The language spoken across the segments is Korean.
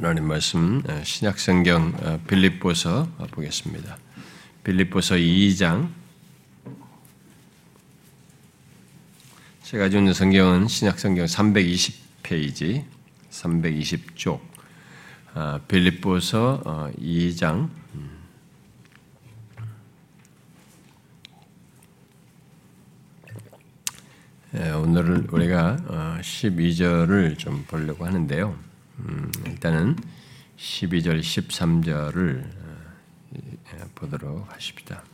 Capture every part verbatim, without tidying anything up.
하나님 말씀 신약성경 빌립보서 보겠습니다. 빌립보서 이 장. 제가 가지고 있는 성경은 신약성경 삼백이십 페이지, 삼백이십 쪽, 빌립보서 이 장 오늘 우리가 십이 절을 좀 보려고 하는데요. 음, 일단은 십이 절, 십삼 절을 보도록 하십니다.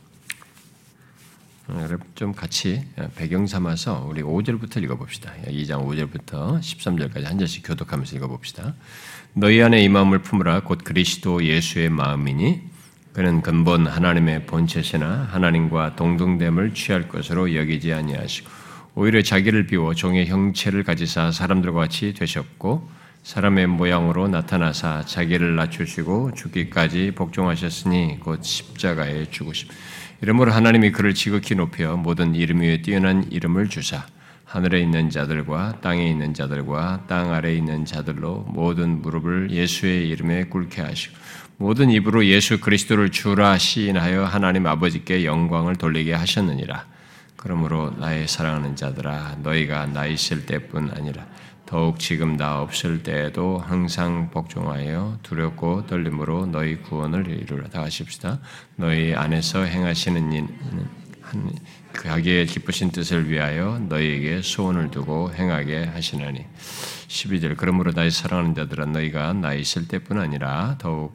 좀 같이 배경 삼아서 우리 오 절부터 읽어봅시다. 이 장 오 절부터 십삼 절까지 한 절씩 교독하면서 읽어봅시다. 너희 안에 이 마음을 품으라. 곧 그리스도 예수의 마음이니 그는 근본 하나님의 본체시나 하나님과 동등됨을 취할 것으로 여기지 아니하시고 오히려 자기를 비워 종의 형체를 가지사 사람들과 같이 되셨고 사람의 모양으로 나타나사 자기를 낮추시고 죽기까지 복종하셨으니 곧 십자가에 죽으심. 이러므로 하나님이 그를 지극히 높여 모든 이름 위에 뛰어난 이름을 주사 하늘에 있는 자들과 땅에 있는 자들과 땅 아래에 있는 자들로 모든 무릎을 예수의 이름에 꿇게 하시고 모든 입으로 예수 그리스도를 주라 시인하여 하나님 아버지께 영광을 돌리게 하셨느니라. 그러므로 나의 사랑하는 자들아, 너희가 나 있을 때뿐 아니라 더욱 지금 나 없을 때에도 항상 복종하여 두렵고 떨림으로 너희 구원을 이루라. 다 하십시다. 너희 안에서 행하시는 이는 자기의 기쁘신 뜻을 위하여 너희에게 소원을 두고 행하게 하시나니. 십이 절. 그러므로 나의 사랑하는 자들아, 너희가 나 있을 때뿐 아니라 더욱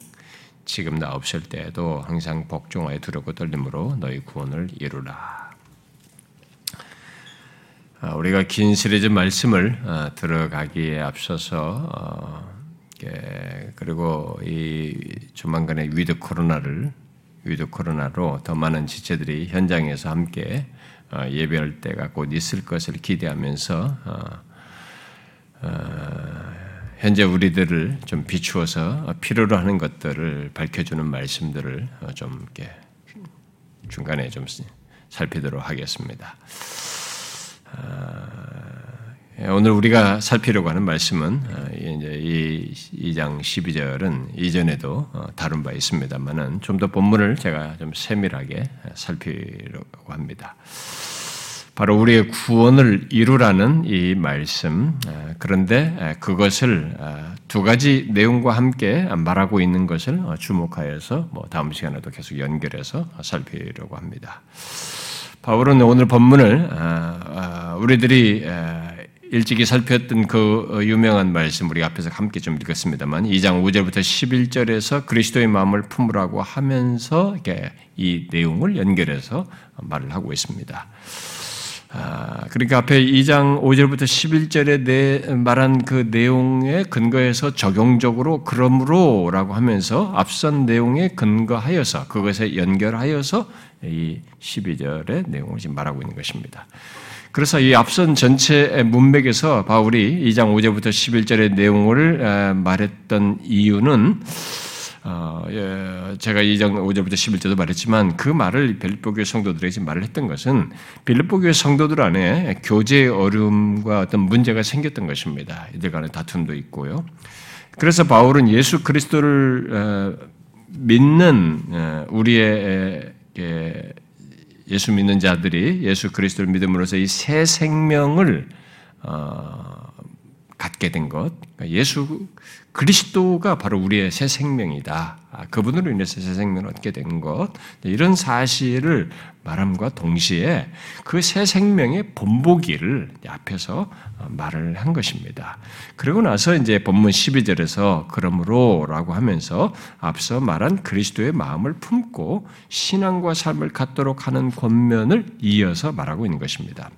지금 나 없을 때에도 항상 복종하여 두렵고 떨림으로 너희 구원을 이루라. 우리가 긴 시리즈 말씀을 들어가기에 앞서서 그리고 이 조만간의 위드 코로나를 위드 코로나로 더 많은 지체들이 현장에서 함께 예배할 때가 곧 있을 것을 기대하면서 현재 우리들을 좀 비추어서 필요로 하는 것들을 밝혀주는 말씀들을 좀 이렇게 중간에 좀 살피도록 하겠습니다. 오늘 우리가 살피려고 하는 말씀은 이제 이 이 장 십이 절은 이전에도 다룬 바 있습니다만은 좀 더 본문을 제가 좀 세밀하게 살피려고 합니다. 바로 우리의 구원을 이루라는 이 말씀, 그런데 그것을 두 가지 내용과 함께 말하고 있는 것을 주목하여서 뭐 다음 시간에도 계속 연결해서 살피려고 합니다. 바울은 오늘 본문을 우리들이 일찍이 살폈던 그 유명한 말씀, 우리 앞에서 함께 좀 읽었습니다만 이 장 오 절부터 십일 절에서 그리스도의 마음을 품으라고 하면서 이렇게 이 내용을 연결해서 말을 하고 있습니다. 그러니까 앞에 이 장 오 절부터 십일 절에 말한 그 내용에 근거해서 적용적으로 그러므로 라고 하면서 앞선 내용에 근거하여서 그것에 연결하여서 이 십이 절의 내용을 지금 말하고 있는 것입니다. 그래서 이 앞선 전체 문맥에서 바울이 이 장 오 절부터 십일 절의 내용을 말했던 이유는 어, 예, 제가 이 장 오 절부터 십일 절도 말했지만 그 말을 빌립보 교회 성도들에게 지금 말을 했던 것은 빌립보 교회 성도들 안에 교제의 어려움과 어떤 문제가 생겼던 것입니다. 이들 간에 다툼도 있고요. 그래서 바울은 예수 그리스도를 믿는 우리의 예수 믿는 자들이 예수 그리스도를 믿음으로써 이 새 생명을 갖게 된 것, 예수 그리스도가 바로 우리의 새 생명이다. 그분으로 인해서 새 생명을 얻게 된 것, 이런 사실을 말함과 동시에 그 새 생명의 본보기를 앞에서 말을 한 것입니다. 그러고 나서 이제 본문 십이 절에서 그러므로라고 하면서 앞서 말한 그리스도의 마음을 품고 신앙과 삶을 갖도록 하는 권면을 이어서 말하고 있는 것입니다.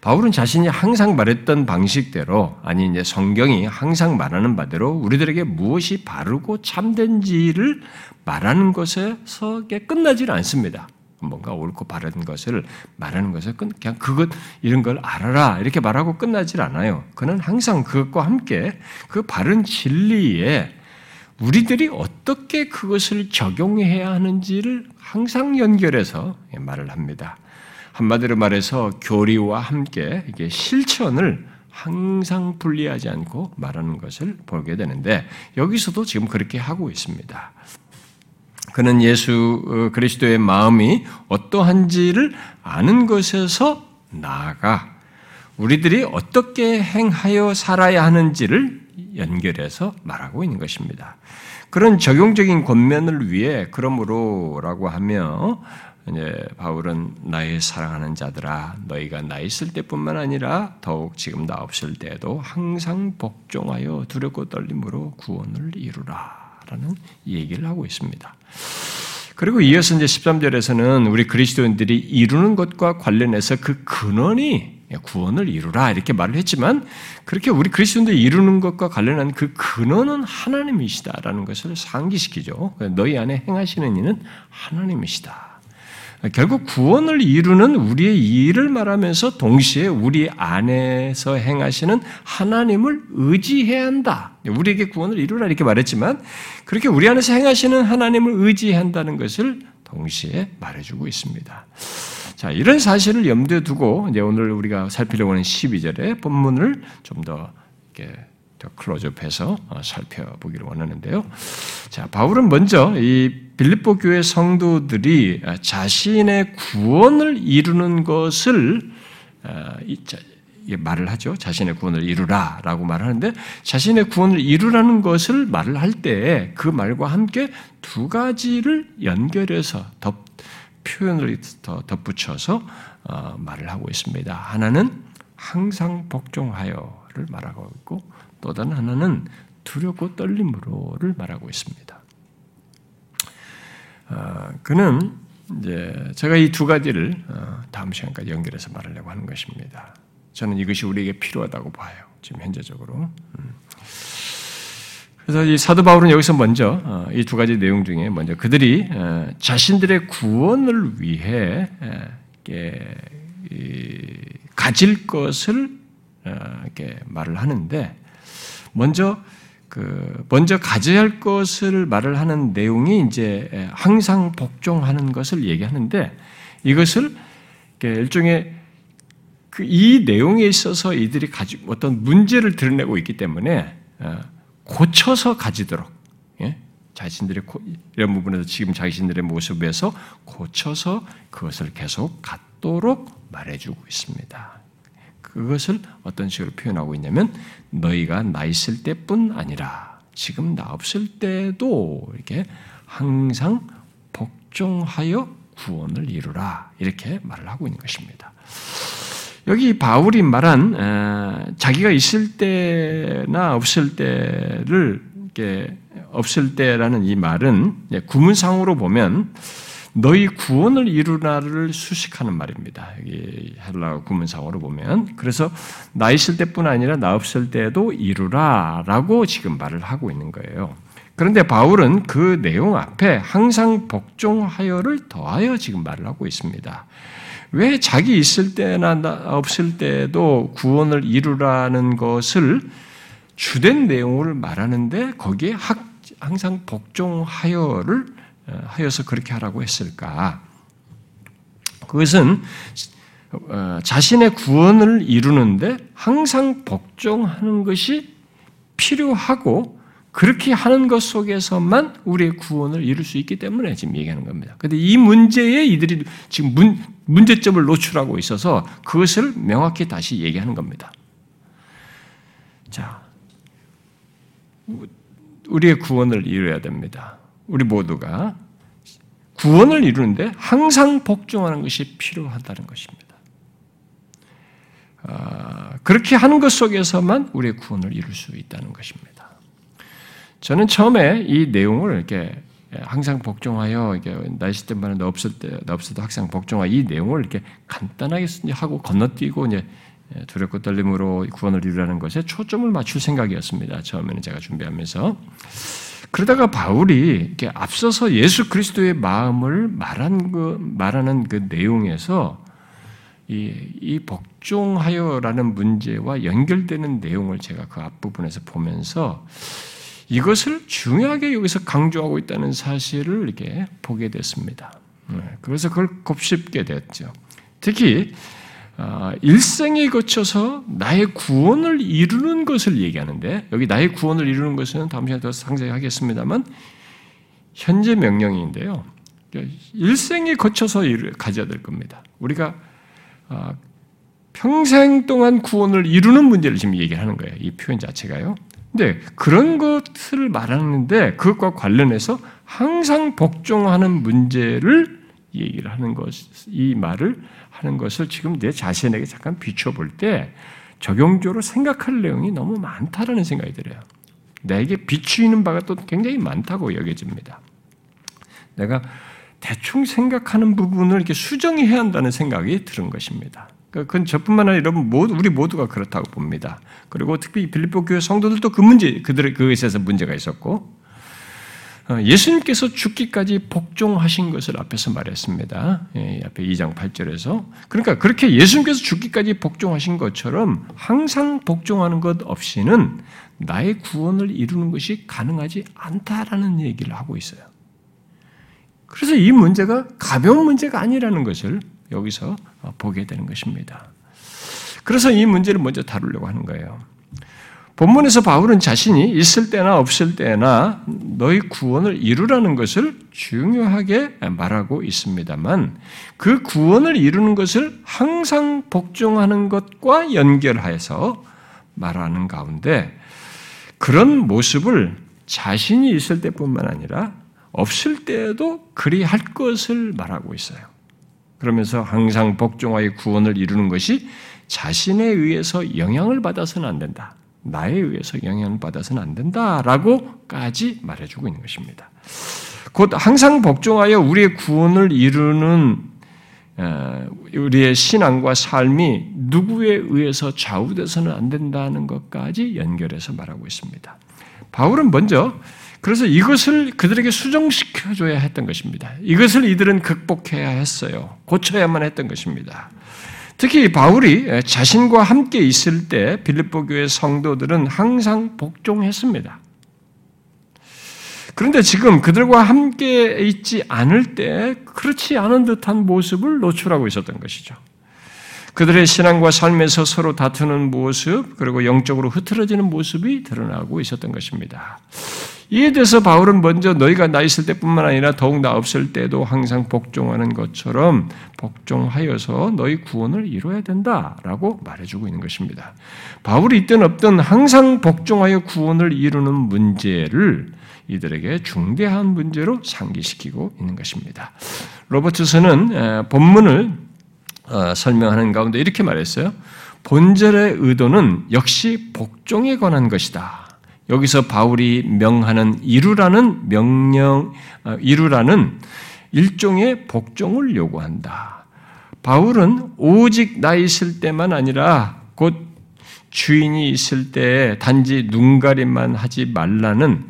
바울은 자신이 항상 말했던 방식대로, 아니 이제 성경이 항상 말하는 바대로 우리들에게 무엇이 바르고 참된지를 말하는 것에서 끝나질 않습니다. 뭔가 옳고 바른 것을 말하는 것을 그냥 그것 이런 걸 알아라 이렇게 말하고 끝나질 않아요. 그는 항상 그것과 함께 그 바른 진리에 우리들이 어떻게 그것을 적용해야 하는지를 항상 연결해서 말을 합니다. 한마디로 말해서 교리와 함께 이게 실천을 항상 분리하지 않고 말하는 것을 보게 되는데 여기서도 지금 그렇게 하고 있습니다. 그는 예수 그리스도의 마음이 어떠한지를 아는 것에서 나아가 우리들이 어떻게 행하여 살아야 하는지를 연결해서 말하고 있는 것입니다. 그런 적용적인 권면을 위해 그러므로라고 하며 이제 바울은 나의 사랑하는 자들아 너희가 나 있을 때뿐만 아니라 더욱 지금 나 없을 때에도 항상 복종하여 두렵고 떨림으로 구원을 이루라라는 얘기를 하고 있습니다. 그리고 이어서 이제 십삼 절에서는 우리 그리스도인들이 이루는 것과 관련해서 그 근원이 구원을 이루라 이렇게 말을 했지만 그렇게 우리 그리스도인들이 이루는 것과 관련한 그 근원은 하나님이시다라는 것을 상기시키죠. 너희 안에 행하시는 이는 하나님이시다. 결국 구원을 이루는 우리의 일을 말하면서 동시에 우리 안에서 행하시는 하나님을 의지해야 한다. 우리에게 구원을 이루라 이렇게 말했지만 그렇게 우리 안에서 행하시는 하나님을 의지해야 한다는 것을 동시에 말해주고 있습니다. 자, 이런 사실을 염두에 두고 이제 오늘 우리가 살피려고 하는 십이 절의 본문을 좀 더 이렇게 더 클로즈업해서 살펴보기를 원하는데요. 자, 바울은 먼저 이 빌립보 교회 성도들이 자신의 구원을 이루는 것을 말을 하죠. 자신의 구원을 이루라라고 말하는데 자신의 구원을 이루라는 것을 말을 할 때 그 말과 함께 두 가지를 연결해서 덧 표현을 더 덧붙여서 말을 하고 있습니다. 하나는 항상 복종하여를 말하고 있고 또 다른 하나는 두렵고 떨림으로를 말하고 있습니다. 그는 이제 제가 이 두 가지를 다음 시간까지 연결해서 말하려고 하는 것입니다. 저는 이것이 우리에게 필요하다고 봐요. 지금 현재적으로. 그래서 이 사도 바울은 여기서 먼저 이 두 가지 내용 중에 먼저 그들이 자신들의 구원을 위해 가질 것을 이렇게 말을 하는데 먼저 그 먼저 가져야 할 것을 말을 하는 내용이 이제 항상 복종하는 것을 얘기하는데 이것을 일종의 그 이 내용에 있어서 이들이 가지고 어떤 문제를 드러내고 있기 때문에 고쳐서 가지도록 예? 자신들의 이런 부분에서 지금 자신들의 모습에서 고쳐서 그것을 계속 갖도록 말해주고 있습니다. 그것을 어떤 식으로 표현하고 있냐면 너희가 나 있을 때뿐 아니라 지금 나 없을 때도 이렇게 항상 복종하여 구원을 이루라 이렇게 말을 하고 있는 것입니다. 여기 바울이 말한 자기가 있을 때나 없을 때를 이렇게 없을 때라는 이 말은 구문상으로 보면 너희 구원을 이루라를 수식하는 말입니다. 여기 헬라 구문상으로 보면 그래서 나 있을 때뿐 아니라 나 없을 때도 이루라라고 지금 말을 하고 있는 거예요. 그런데 바울은 그 내용 앞에 항상 복종하여를 더하여 지금 말을 하고 있습니다. 왜 자기 있을 때나 없을 때도 구원을 이루라는 것을 주된 내용을 말하는데 거기에 항상 복종하여를 하여서 그렇게 하라고 했을까? 그것은 자신의 구원을 이루는데 항상 복종하는 것이 필요하고 그렇게 하는 것 속에서만 우리의 구원을 이룰 수 있기 때문에 지금 얘기하는 겁니다. 그런데 이 문제에 이들이 지금 문, 문제점을 노출하고 있어서 그것을 명확히 다시 얘기하는 겁니다. 자, 우리의 구원을 이루어야 됩니다. 우리 모두가 구원을 이루는데 항상 복종하는 것이 필요하다는 것입니다. 아, 그렇게 하는 것 속에서만 우리의 구원을 이룰 수 있다는 것입니다. 저는 처음에 이 내용을 이렇게 항상 복종하여 이게 나 있을 때만 나 없을 때 나 없을 때 항상 복종하여 이 내용을 이렇게 간단하게 하고 건너뛰고 이제 두렵고 떨림으로 구원을 이루라는 것에 초점을 맞출 생각이었습니다. 처음에는 제가 준비하면서 그러다가 바울이 이렇게 앞서서 예수 그리스도의 마음을 말한 그 말하는 그 내용에서 이, 이 복종하여라는 문제와 연결되는 내용을 제가 그 앞부분에서 보면서. 이것을 중요하게 여기서 강조하고 있다는 사실을 이렇게 보게 됐습니다. 그래서 그걸 곱씹게 됐죠. 특히 일생에 거쳐서 나의 구원을 이루는 것을 얘기하는데, 여기 나의 구원을 이루는 것은 다음 시간에 더 상세히 하겠습니다만 현재 명령인데요. 일생에 거쳐서 가져야 될 겁니다. 우리가 평생 동안 구원을 이루는 문제를 지금 얘기하는 거예요. 이 표현 자체가요. 근데 그런 것을 말하는데 그것과 관련해서 항상 복종하는 문제를 얘기를 하는 것, 이 말을 하는 것을 지금 내 자신에게 잠깐 비춰볼 때 적용적으로 생각할 내용이 너무 많다라는 생각이 들어요. 내게 비추이는 바가 또 굉장히 많다고 여겨집니다. 내가 대충 생각하는 부분을 이렇게 수정해야 한다는 생각이 들은 것입니다. 그건 저뿐만 아니라 여러분 모두, 우리 모두가 그렇다고 봅니다. 그리고 특히 빌립보 교회 성도들도 그 문제, 그들의 그에 있어서 문제가 있었고, 예수님께서 죽기까지 복종하신 것을 앞에서 말했습니다. 예, 앞에 이 장 팔 절에서. 그러니까 그렇게 예수님께서 죽기까지 복종하신 것처럼 항상 복종하는 것 없이는 나의 구원을 이루는 것이 가능하지 않다라는 얘기를 하고 있어요. 그래서 이 문제가 가벼운 문제가 아니라는 것을 여기서 보게 되는 것입니다. 그래서 이 문제를 먼저 다루려고 하는 거예요. 본문에서 바울은 자신이 있을 때나 없을 때나 너희 구원을 이루라는 것을 중요하게 말하고 있습니다만 그 구원을 이루는 것을 항상 복종하는 것과 연결하여서 말하는 가운데 그런 모습을 자신이 있을 때뿐만 아니라 없을 때에도 그리 할 것을 말하고 있어요. 그러면서 항상 복종하여 구원을 이루는 것이 자신에 의해서 영향을 받아서는 안 된다. 나에 의해서 영향을 받아서는 안 된다라고까지 말해주고 있는 것입니다. 곧 항상 복종하여 우리의 구원을 이루는 우리의 신앙과 삶이 누구에 의해서 좌우돼서는 안 된다는 것까지 연결해서 말하고 있습니다. 바울은 먼저 그래서 이것을 그들에게 수정시켜줘야 했던 것입니다. 이것을 이들은 극복해야 했어요. 고쳐야만 했던 것입니다. 특히 바울이 자신과 함께 있을 때 빌립보 교회 성도들은 항상 복종했습니다. 그런데 지금 그들과 함께 있지 않을 때 그렇지 않은 듯한 모습을 노출하고 있었던 것이죠. 그들의 신앙과 삶에서 서로 다투는 모습, 그리고 영적으로 흐트러지는 모습이 드러나고 있었던 것입니다. 이에 대해서 바울은 먼저 너희가 나 있을 때뿐만 아니라 더욱 나 없을 때도 항상 복종하는 것처럼 복종하여서 너희 구원을 이루어야 된다라고 말해주고 있는 것입니다. 바울이 있든 없든 항상 복종하여 구원을 이루는 문제를 이들에게 중대한 문제로 상기시키고 있는 것입니다. 로버트슨은 본문을 설명하는 가운데 이렇게 말했어요. 본절의 의도는 역시 복종에 관한 것이다. 여기서 바울이 명하는 이루라는 명령, 이루라는 일종의 복종을 요구한다. 바울은 오직 나 있을 때만 아니라 곧 주인이 있을 때 단지 눈가림만 하지 말라는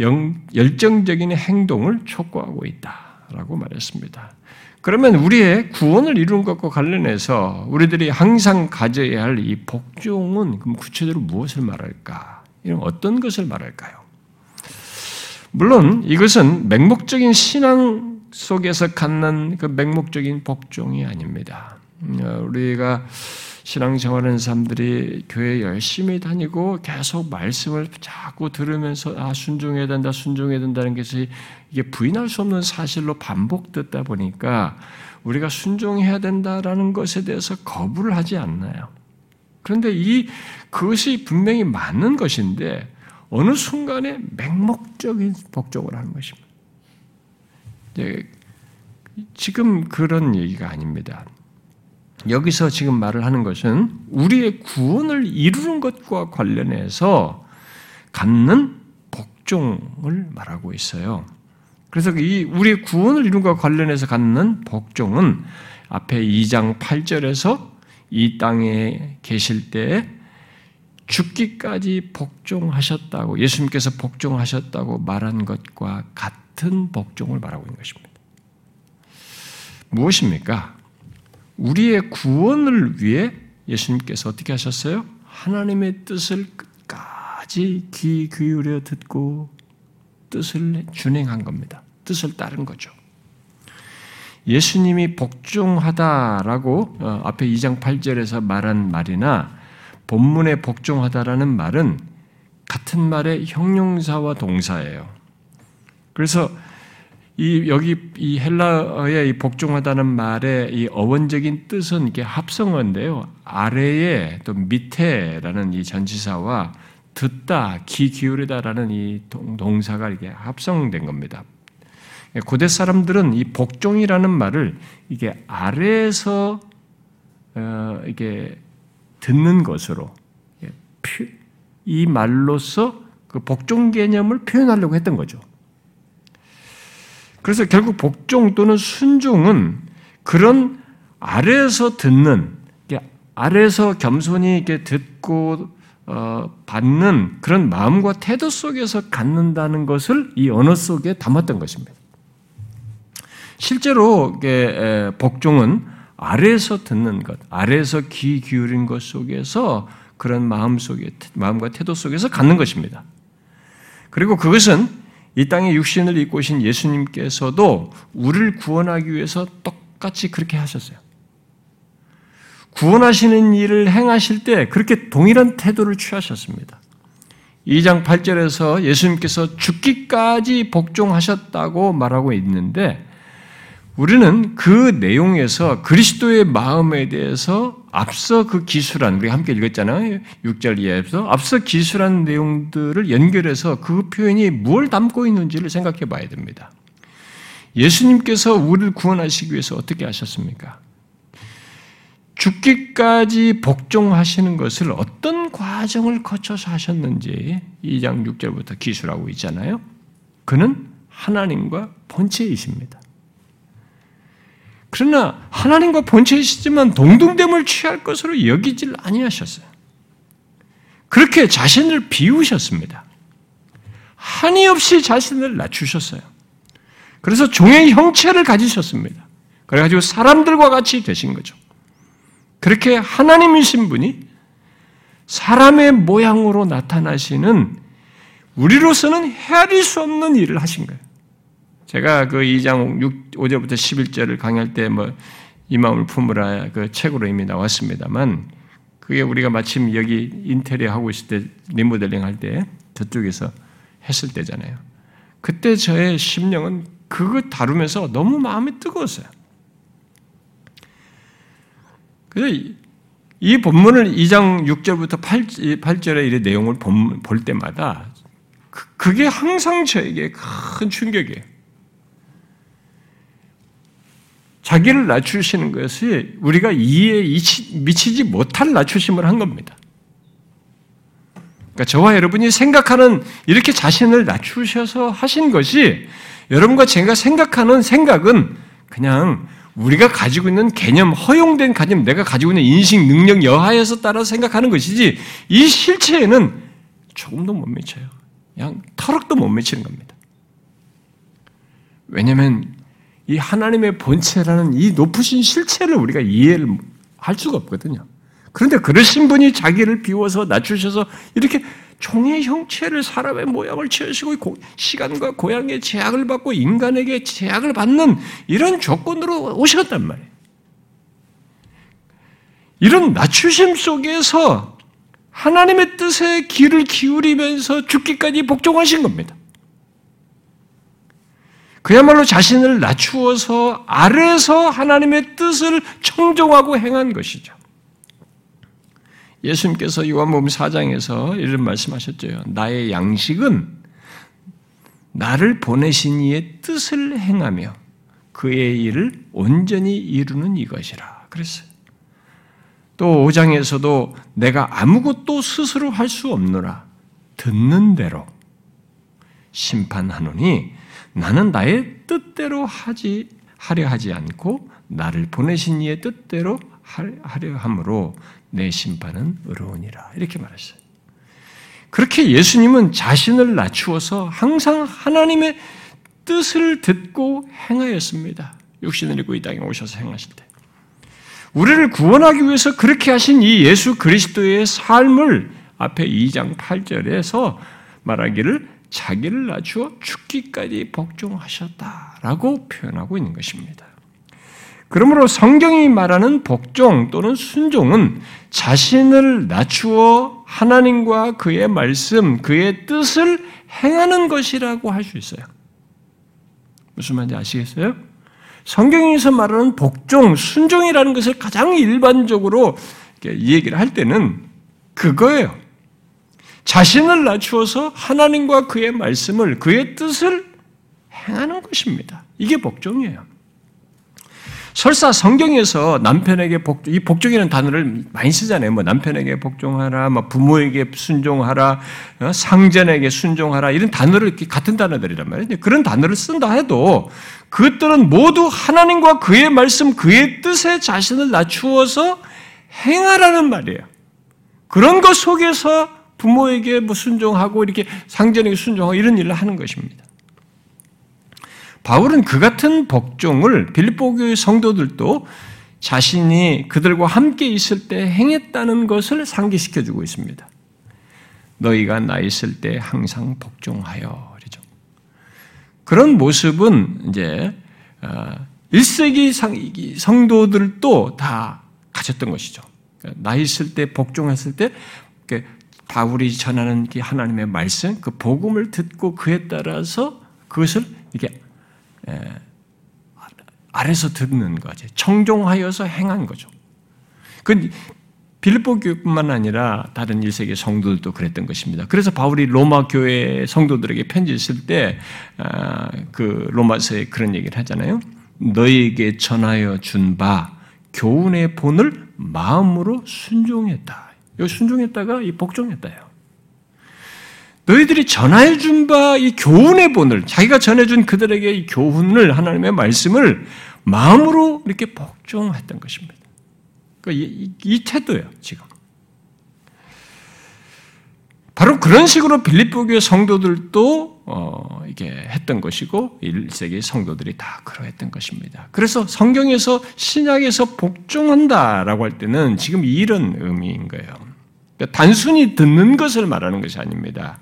영, 열정적인 행동을 촉구하고 있다라고 말했습니다. 그러면 우리의 구원을 이루는 것과 관련해서 우리들이 항상 가져야 할 이 복종은 그럼 구체적으로 무엇을 말할까? 이런 어떤 것을 말할까요? 물론 이것은 맹목적인 신앙 속에서 갖는 그 맹목적인 복종이 아닙니다. 우리가 신앙생활하는 사람들이 교회 열심히 다니고 계속 말씀을 자꾸 들으면서 아 순종해야 된다, 순종해야 된다는 것이 이게 부인할 수 없는 사실로 반복됐다 보니까 우리가 순종해야 된다라는 것에 대해서 거부를 하지 않나요? 그런데 이, 그것이 분명히 맞는 것인데, 어느 순간에 맹목적인 복종을 하는 것입니다. 네, 지금 그런 얘기가 아닙니다. 여기서 지금 말을 하는 것은 우리의 구원을 이루는 것과 관련해서 갖는 복종을 말하고 있어요. 그래서 이, 우리의 구원을 이루는 것과 관련해서 갖는 복종은 앞에 이 장 팔 절에서 이 땅에 계실 때 죽기까지 복종하셨다고 예수님께서 복종하셨다고 말한 것과 같은 복종을 말하고 있는 것입니다. 무엇입니까? 우리의 구원을 위해 예수님께서 어떻게 하셨어요? 하나님의 뜻을 끝까지 귀 기울여 듣고 뜻을 준행한 겁니다. 뜻을 따른 거죠. 예수님이 복종하다라고 앞에 이 장 팔 절에서 말한 말이나 본문에 복종하다라는 말은 같은 말의 형용사와 동사예요. 그래서 이 여기 이 헬라어의 이 복종하다는 말의 이 어원적인 뜻은 이게 합성어인데요. 아래에 또 밑에라는 이 전치사와 듣다, 귀 기울이다라는 이 동사가 이게 합성된 겁니다. 고대 사람들은 이 복종이라는 말을 이게 아래에서 어, 이게 듣는 것으로 이 말로써 그 복종 개념을 표현하려고 했던 거죠. 그래서 결국 복종 또는 순종은 그런 아래에서 듣는, 아래에서 겸손히 이렇게 듣고 어, 받는 그런 마음과 태도 속에서 갖는다는 것을 이 언어 속에 담았던 것입니다. 실제로 복종은 아래에서 듣는 것, 아래에서 귀 기울인 것 속에서 그런 마음 속에, 마음과 태도 속에서 갖는 것입니다. 그리고 그것은 이 땅에 육신을 입고 오신 예수님께서도 우리를 구원하기 위해서 똑같이 그렇게 하셨어요. 구원하시는 일을 행하실 때 그렇게 동일한 태도를 취하셨습니다. 이 장 팔 절에서 예수님께서 죽기까지 복종하셨다고 말하고 있는데 우리는 그 내용에서 그리스도의 마음에 대해서 앞서 그 기술한, 우리가 함께 읽었잖아요. 육 절 이하에서 앞서 기술한 내용들을 연결해서 그 표현이 무엇을 담고 있는지를 생각해 봐야 됩니다. 예수님께서 우리를 구원하시기 위해서 어떻게 하셨습니까? 죽기까지 복종하시는 것을 어떤 과정을 거쳐서 하셨는지 이 장 육 절부터 기술하고 있잖아요. 그는 하나님과 본체이십니다. 그러나 하나님과 본체이시지만 동등됨을 취할 것으로 여기질 아니하셨어요. 그렇게 자신을 비우셨습니다. 한이 없이 자신을 낮추셨어요. 그래서 종의 형체를 가지셨습니다. 그래가지고 사람들과 같이 되신 거죠. 그렇게 하나님이신 분이 사람의 모양으로 나타나시는 우리로서는 헤아릴 수 없는 일을 하신 거예요. 제가 그 이 장 오 절부터 십일 절을 강의할 때 뭐 이 마음을 품으라 그 책으로 이미 나왔습니다만 그게 우리가 마침 여기 인테리어 하고 있을 때 리모델링 할 때 저쪽에서 했을 때잖아요. 그때 저의 심령은 그거 다루면서 너무 마음이 뜨거웠어요. 그래서 이, 이 본문을 이 장 육 절부터 팔 절의 이 내용을 본, 볼 때마다 그, 그게 항상 저에게 큰 충격이에요. 자기를 낮추시는 것이 우리가 이에 미치지 못할 낮추심을 한 겁니다. 그러니까 저와 여러분이 생각하는 이렇게 자신을 낮추셔서 하신 것이 여러분과 제가 생각하는 생각은 그냥 우리가 가지고 있는 개념, 허용된 개념, 내가 가지고 있는 인식, 능력 여하에서 따라 생각하는 것이지 이 실체에는 조금도 못 미쳐요. 그냥 터럭도 못 미치는 겁니다. 왜냐하면 이 하나님의 본체라는 이 높으신 실체를 우리가 이해를 할 수가 없거든요. 그런데 그러신 분이 자기를 비워서 낮추셔서 이렇게 종의 형체를 사람의 모양을 취하시고 시간과 고향의 제약을 받고 인간에게 제약을 받는 이런 조건으로 오셨단 말이에요. 이런 낮추심 속에서 하나님의 뜻에 귀를 기울이면서 죽기까지 복종하신 겁니다. 그야말로 자신을 낮추어서 아래에서 하나님의 뜻을 청종하고 행한 것이죠. 예수님께서 요한복음 사 장에서 이런 말씀하셨죠. 나의 양식은 나를 보내신 이의 뜻을 행하며 그의 일을 온전히 이루는 이것이라 그랬어요. 또 오 장에서도 내가 아무것도 스스로 할 수 없노라 듣는 대로 심판하노니 나는 나의 뜻대로 하지, 하려 하지 않고 나를 보내신 이의 뜻대로 하려 함으로 내 심판은 의로우니라. 이렇게 말했어요. 그렇게 예수님은 자신을 낮추어서 항상 하나님의 뜻을 듣고 행하였습니다. 육신을 입고 이 땅에 오셔서 행하실 때. 우리를 구원하기 위해서 그렇게 하신 이 예수 그리스도의 삶을 앞에 이 장 팔 절에서 말하기를 자기를 낮추어 죽기까지 복종하셨다라고 표현하고 있는 것입니다. 그러므로 성경이 말하는 복종 또는 순종은 자신을 낮추어 하나님과 그의 말씀, 그의 뜻을 행하는 것이라고 할 수 있어요. 무슨 말인지 아시겠어요? 성경에서 말하는 복종, 순종이라는 것을 가장 일반적으로 이 얘기를 할 때는 그거예요. 자신을 낮추어서 하나님과 그의 말씀을, 그의 뜻을 행하는 것입니다. 이게 복종이에요. 설사 성경에서 남편에게 복종, 이 복종이라는 단어를 많이 쓰잖아요. 뭐 남편에게 복종하라, 뭐 부모에게 순종하라, 상전에게 순종하라, 이런 단어를 이렇게 같은 단어들이란 말이에요. 그런 단어를 쓴다 해도 그것들은 모두 하나님과 그의 말씀, 그의 뜻에 자신을 낮추어서 행하라는 말이에요. 그런 것 속에서 부모에게 뭐 순종하고 이렇게 상전에게 순종하고 이런 일을 하는 것입니다. 바울은 그 같은 복종을 빌립보 교회 성도들도 자신이 그들과 함께 있을 때 행했다는 것을 상기시켜주고 있습니다. 너희가 나 있을 때 항상 복종하여. 그렇죠? 그런 모습은 이제 일 세기 성도들도 다 가졌던 것이죠. 나 있을 때 복종했을 때 바울이 전하는 하나님의 말씀, 그 복음을 듣고 그에 따라서 그것을 이렇게 예, 아래서 듣는 거지. 청종하여서 행한 거죠. 그 빌립보 교회뿐만 아니라 다른 일 세기 성도들도 그랬던 것입니다. 그래서 바울이 로마 교회 성도들에게 편지 쓸 때 그 로마서에 그런 얘기를 하잖아요. 너희에게 전하여 준 바 교훈의 본을 마음으로 순종했다. 이 순종했다가 이 복종했다요. 너희들이 전해준 바 이 교훈의 본을, 자기가 전해준 그들에게 이 교훈을, 하나님의 말씀을 마음으로 이렇게 복종했던 것입니다. 그러니까 이, 이 태도예요, 지금. 바로 그런 식으로 빌립보 교회 성도들도 어, 이게 했던 것이고 일 세기 성도들이 다 그러했던 것입니다. 그래서 성경에서 신약에서 복종한다라고 할 때는 지금 이런 의미인 거예요. 그러니까 단순히 듣는 것을 말하는 것이 아닙니다.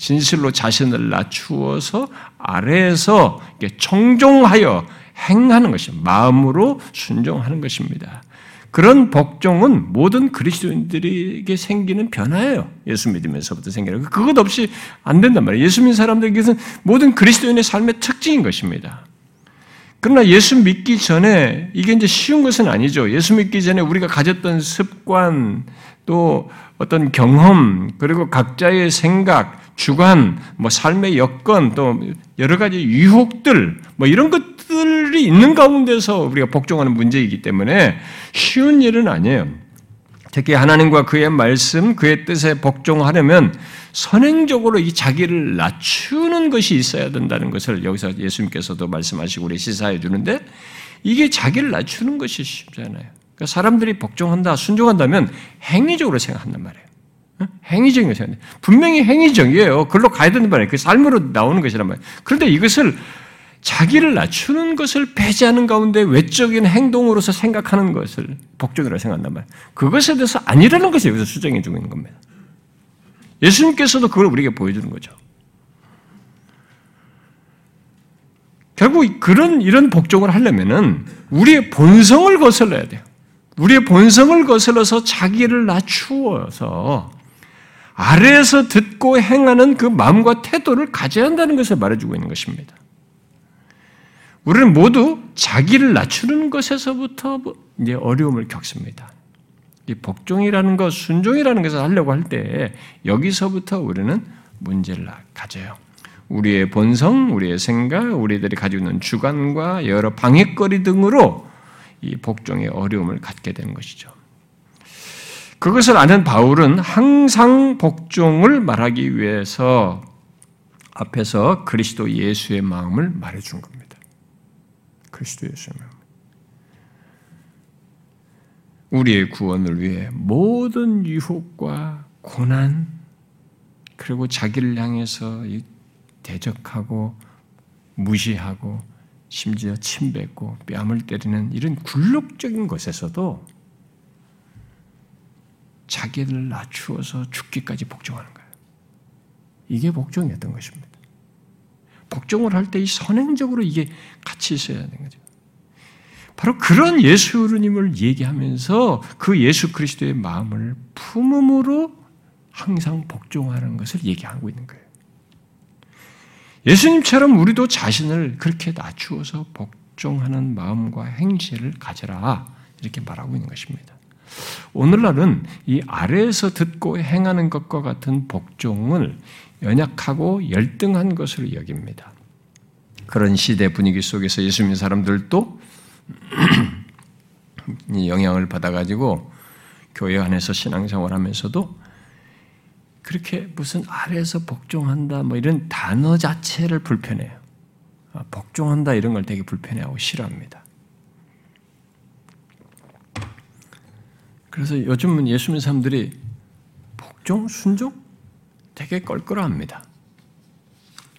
진실로 자신을 낮추어서 아래에서 청종하여 행하는 것입니다. 마음으로 순종하는 것입니다. 그런 복종은 모든 그리스도인들에게 생기는 변화예요. 예수 믿으면서부터 생기는. 그것 없이 안 된단 말이에요. 예수 믿는 사람들에게는 모든 그리스도인의 삶의 특징인 것입니다. 그러나 예수 믿기 전에 이게 이제 쉬운 것은 아니죠. 예수 믿기 전에 우리가 가졌던 습관, 또 어떤 경험, 그리고 각자의 생각, 주관, 뭐 삶의 여건, 또 여러 가지 유혹들, 뭐 이런 것들이 있는 가운데서 우리가 복종하는 문제이기 때문에 쉬운 일은 아니에요. 특히 하나님과 그의 말씀, 그의 뜻에 복종하려면 선행적으로 이 자기를 낮추는 것이 있어야 된다는 것을 여기서 예수님께서도 말씀하시고 우리 시사해 주는데 이게 자기를 낮추는 것이 쉽지 않아요. 그러니까 사람들이 복종한다, 순종한다면 행위적으로 생각한단 말이에요. 행위적인 것이 아니에요. 분명히 행위적이에요. 글로 가야 된단 말이에요. 그 삶으로 나오는 것이란 말이에요. 그런데 이것을 자기를 낮추는 것을 배제하는 가운데 외적인 행동으로서 생각하는 것을 복종이라고 생각한단 말이에요. 그것에 대해서 아니라는 것을 여기서 수정해 주고 있는 겁니다. 예수님께서도 그걸 우리에게 보여주는 거죠. 결국 그런 이런 복종을 하려면은 우리의 본성을 거슬러야 돼요. 우리의 본성을 거슬러서 자기를 낮추어서 아래에서 듣고 행하는 그 마음과 태도를 가져야 한다는 것을 말해주고 있는 것입니다. 우리는 모두 자기를 낮추는 것에서부터 이제 어려움을 겪습니다. 이 복종이라는 것, 순종이라는 것을 하려고 할 때 여기서부터 우리는 문제를 가져요. 우리의 본성, 우리의 생각, 우리들이 가지고 있는 주관과 여러 방해거리 등으로 이 복종의 어려움을 갖게 되는 것이죠. 그것을 아는 바울은 항상 복종을 말하기 위해서 앞에서 그리스도 예수의 마음을 말해준 겁니다. 그리스도 예수의 마음. 우리의 구원을 위해 모든 유혹과 고난, 그리고 자기를 향해서 대적하고 무시하고 심지어 침뱉고 뺨을 때리는 이런 굴욕적인 것에서도 자기를 낮추어서 죽기까지 복종하는 거예요. 이게 복종이었던 것입니다. 복종을 할 때 이 선행적으로 이게 같이 있어야 되는 거죠. 바로 그런 예수님을 얘기하면서 그 예수 그리스도의 마음을 품음으로 항상 복종하는 것을 얘기하고 있는 거예요. 예수님처럼 우리도 자신을 그렇게 낮추어서 복종하는 마음과 행실을 가져라 이렇게 말하고 있는 것입니다. 오늘날은 이 아래에서 듣고 행하는 것과 같은 복종을 연약하고 열등한 것으로 여깁니다. 그런 시대 분위기 속에서 예수 믿는 사람들도 이 영향을 받아가지고 교회 안에서 신앙생활하면서도 그렇게 무슨 아래에서 복종한다 뭐 이런 단어 자체를 불편해요. 복종한다 이런 걸 되게 불편해하고 싫어합니다. 그래서 요즘은 예수 믿는 사람들이 복종, 순종 되게 껄끄러워합니다.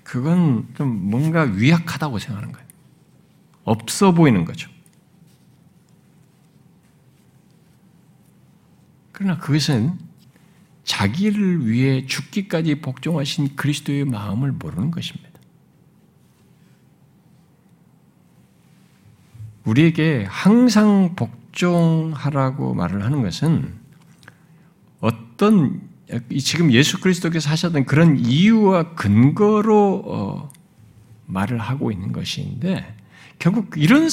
그건 좀 뭔가 위약하다고 생각하는 거예요. 없어 보이는 거죠. 그러나 그것은 자기를 위해 죽기까지 복종하신 그리스도의 마음을 모르는 것입니다. 우리에게 항상 복종하라고 말을 하는 것은 어떤 지금 예수 그리스도께서 하셨던 그런 이유와 근거로 어, 말을 하고 있는 것인데 결국 이런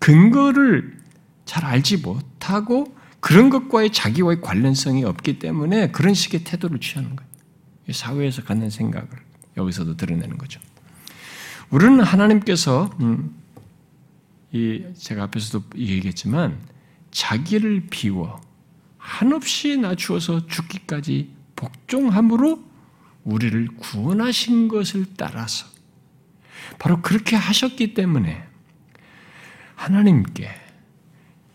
근거를 잘 알지 못하고 그런 것과의 자기와의 관련성이 없기 때문에 그런 식의 태도를 취하는 거예요. 사회에서 갖는 생각을 여기서도 드러내는 거죠. 우리는 하나님께서 음, 이 제가 앞에서도 얘기했지만 자기를 비워 한없이 낮추어서 죽기까지 복종함으로 우리를 구원하신 것을 따라서 바로 그렇게 하셨기 때문에 하나님께,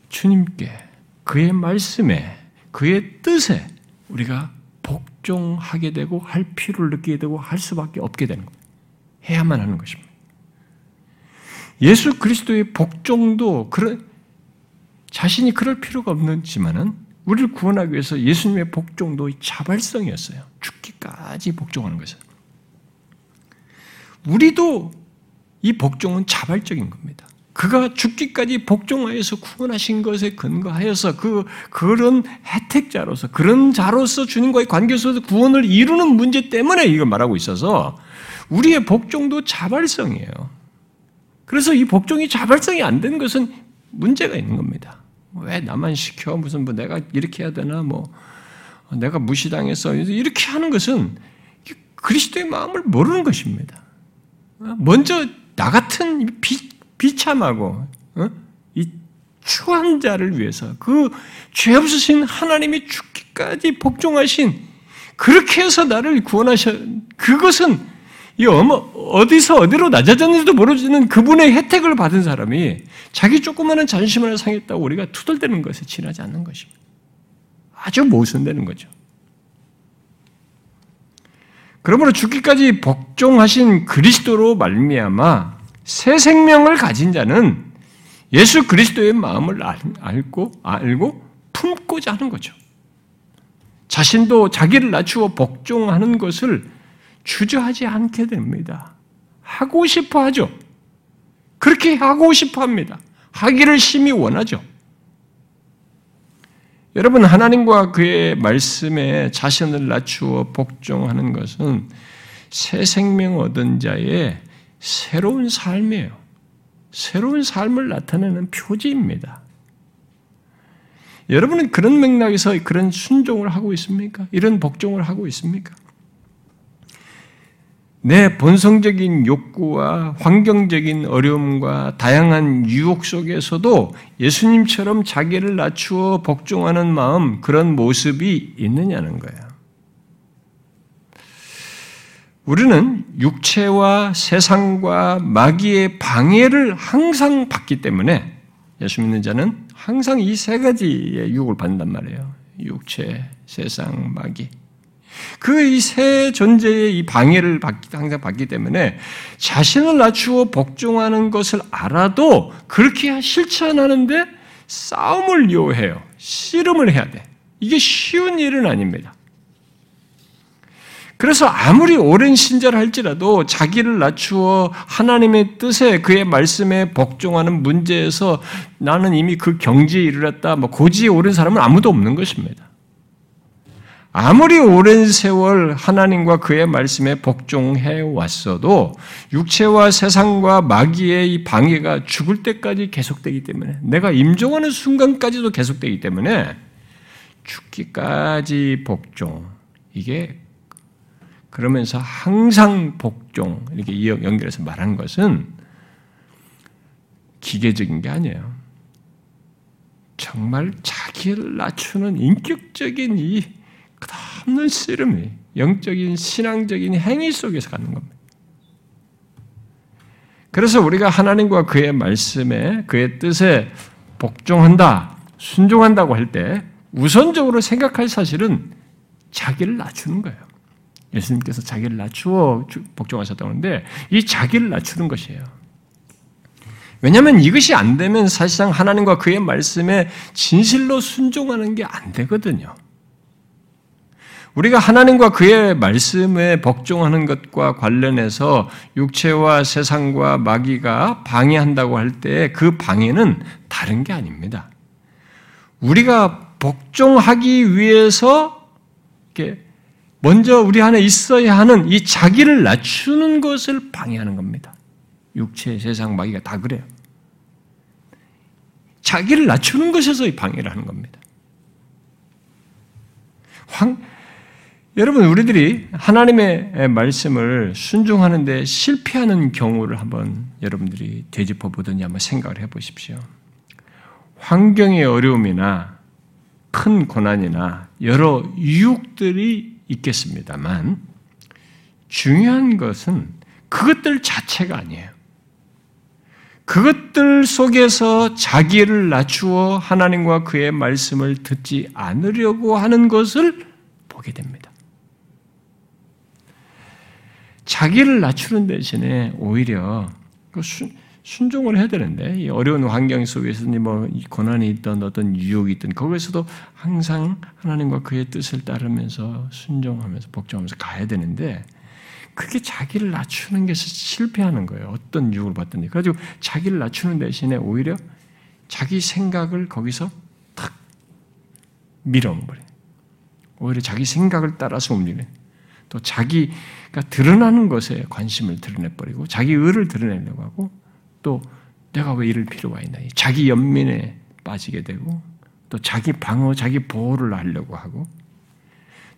주님께, 그의 말씀에, 그의 뜻에 우리가 복종하게 되고 할 필요를 느끼게 되고 할 수밖에 없게 되는 겁니다. 해야만 하는 것입니다. 예수 그리스도의 복종도 그런 자신이 그럴 필요가 없지만은 우리를 구원하기 위해서 예수님의 복종도 자발성이었어요. 죽기까지 복종하는 것은. 우리도 이 복종은 자발적인 겁니다. 그가 죽기까지 복종하여서 구원하신 것에 근거하여서 그, 그런 혜택자로서, 그런 자로서 주님과의 관계에서 구원을 이루는 문제 때문에 이걸 말하고 있어서 우리의 복종도 자발성이에요. 그래서 이 복종이 자발성이 안 되는 것은 문제가 있는 겁니다. 왜 나만 시켜? 무슨 뭐 내가 이렇게 해야 되나? 뭐 내가 무시당해서 이렇게 하는 것은 그리스도의 마음을 모르는 것입니다. 먼저 나 같은 비, 비참하고 어? 이 추한 자를 위해서 그 죄 없으신 하나님이 죽기까지 복종하신 그렇게 해서 나를 구원하셔 그것은 이 어머, 어디서 어디로 낮아졌는지도 모르는 그분의 혜택을 받은 사람이 자기 조그마한 자존심 하나 상했다고 우리가 투덜대는 것에 지나지 않는 것입니다. 아주 모순되는 거죠. 그러므로 죽기까지 복종하신 그리스도로 말미암아 새 생명을 가진 자는 예수 그리스도의 마음을 알고, 알고 품고자 하는 거죠. 자신도 자기를 낮추어 복종하는 것을 주저하지 않게 됩니다. 하고 싶어 하죠. 그렇게 하고 싶어 합니다. 하기를 심히 원하죠. 여러분, 하나님과 그의 말씀에 자신을 낮추어 복종하는 것은 새 생명 얻은 자의 새로운 삶이에요. 새로운 삶을 나타내는 표지입니다. 여러분은 그런 맥락에서 그런 순종을 하고 있습니까? 이런 복종을 하고 있습니까? 내 본성적인 욕구와 환경적인 어려움과 다양한 유혹 속에서도 예수님처럼 자기를 낮추어 복종하는 마음, 그런 모습이 있느냐는 거예요. 우리는 육체와 세상과 마귀의 방해를 항상 받기 때문에 예수 믿는 자는 항상 이 세 가지의 유혹을 받는단 말이에요. 육체, 세상, 마귀. 그 이 세 존재의 이 방해를 받기, 항상 받기 때문에 자신을 낮추어 복종하는 것을 알아도 그렇게 실천하는데 싸움을 요해요. 씨름을 해야 돼. 이게 쉬운 일은 아닙니다. 그래서 아무리 오랜 신자를 할지라도 자기를 낮추어 하나님의 뜻에 그의 말씀에 복종하는 문제에서 나는 이미 그 경지에 이르렀다, 뭐 고지에 오른 사람은 아무도 없는 것입니다. 아무리 오랜 세월 하나님과 그의 말씀에 복종해 왔어도 육체와 세상과 마귀의 이 방해가 죽을 때까지 계속되기 때문에, 내가 임종하는 순간까지도 계속되기 때문에 죽기까지 복종, 이게 그러면서 항상 복종, 이렇게 연결해서 말한 것은 기계적인 게 아니에요. 정말 자기를 낮추는 인격적인 이 끝없는 씨름이 영적인 신앙적인 행위 속에서 갖는 겁니다. 그래서 우리가 하나님과 그의 말씀에 그의 뜻에 복종한다, 순종한다고 할 때 우선적으로 생각할 사실은 자기를 낮추는 거예요. 예수님께서 자기를 낮추어 복종하셨다고 하는데 이 자기를 낮추는 것이에요. 왜냐하면 이것이 안 되면 사실상 하나님과 그의 말씀에 진실로 순종하는 게 안 되거든요. 우리가 하나님과 그의 말씀에 복종하는 것과 관련해서 육체와 세상과 마귀가 방해한다고 할 때 그 방해는 다른 게 아닙니다. 우리가 복종하기 위해서 이렇게 먼저 우리 안에 있어야 하는 이 자기를 낮추는 것을 방해하는 겁니다. 육체, 세상, 마귀가 다 그래요. 자기를 낮추는 것에서 방해를 하는 겁니다. 황 여러분, 우리들이 하나님의 말씀을 순종하는 데 실패하는 경우를 한번 여러분들이 되짚어 보든지 한번 생각을 해 보십시오. 환경의 어려움이나 큰 고난이나 여러 유혹들이 있겠습니다만 중요한 것은 그것들 자체가 아니에요. 그것들 속에서 자기를 낮추어 하나님과 그의 말씀을 듣지 않으려고 하는 것을 보게 됩니다. 자기를 낮추는 대신에 오히려 순, 순종을 해야 되는데 이 어려운 환경 속에서 뭐 고난이 있든 어떤 유혹이 있든 거기에서도 항상 하나님과 그의 뜻을 따르면서 순종하면서 복종하면서 가야 되는데 그게 자기를 낮추는 것이 실패하는 거예요. 어떤 유혹을 받든지. 그래가지고 자기를 낮추는 대신에 오히려 자기 생각을 거기서 탁 밀어버려요. 오히려 자기 생각을 따라서 움직여요. 또 자기가 드러나는 것에 관심을 드러내버리고 자기 의를 드러내려고 하고 또 내가 왜 이럴 필요가 있나 자기 연민에 빠지게 되고 또 자기 방어, 자기 보호를 하려고 하고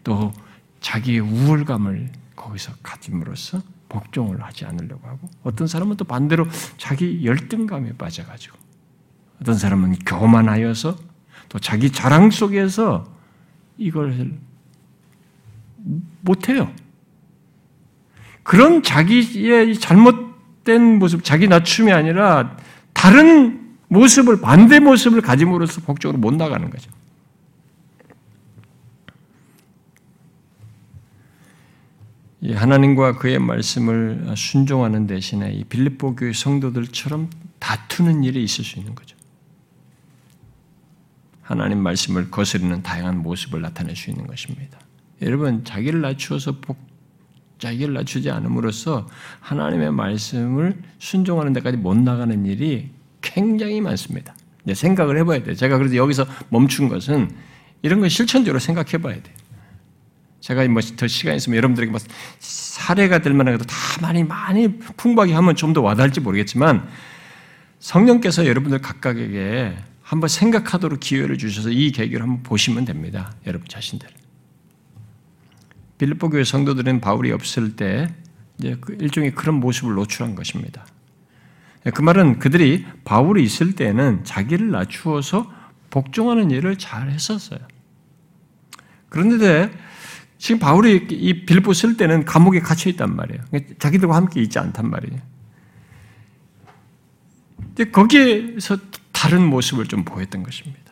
또 자기의 우월감을 거기서 가짐으로써 복종을 하지 않으려고 하고 어떤 사람은 또 반대로 자기 열등감에 빠져가지고 어떤 사람은 교만하여서 또 자기 자랑 속에서 이걸 못해요. 그런 자기의 잘못된 모습, 자기 낮춤이 아니라 다른 모습을, 반대 모습을 가짐으로써 복종으로 못 나가는 거죠. 이 하나님과 그의 말씀을 순종하는 대신에 이 빌립보 교회 성도들처럼 다투는 일이 있을 수 있는 거죠. 하나님 말씀을 거스르는 다양한 모습을 나타낼 수 있는 것입니다. 여러분, 자기를 낮추어서 복, 자기를 낮추지 않음으로써 하나님의 말씀을 순종하는 데까지 못 나가는 일이 굉장히 많습니다. 이제 생각을 해봐야 돼요. 제가 그래서 여기서 멈춘 것은 이런 걸 실천적으로 생각해봐야 돼요. 제가 뭐 더 시간이 있으면 여러분들에게 막 사례가 될 만한 것도 다 많이 많이 풍부하게 하면 좀 더 와닿을지 모르겠지만 성령께서 여러분들 각각에게 한번 생각하도록 기회를 주셔서 이 계기를 한번 보시면 됩니다. 여러분 자신들. 빌립보 교회 성도들은 바울이 없을 때 이제 일종의 그런 모습을 노출한 것입니다. 그 말은 그들이 바울이 있을 때는 자기를 낮추어서 복종하는 일을 잘 했었어요. 그런데 지금 바울이 이 빌립보 쓸 때는 감옥에 갇혀 있단 말이에요. 자기들과 함께 있지 않단 말이에요. 근데 거기에서 다른 모습을 좀 보였던 것입니다.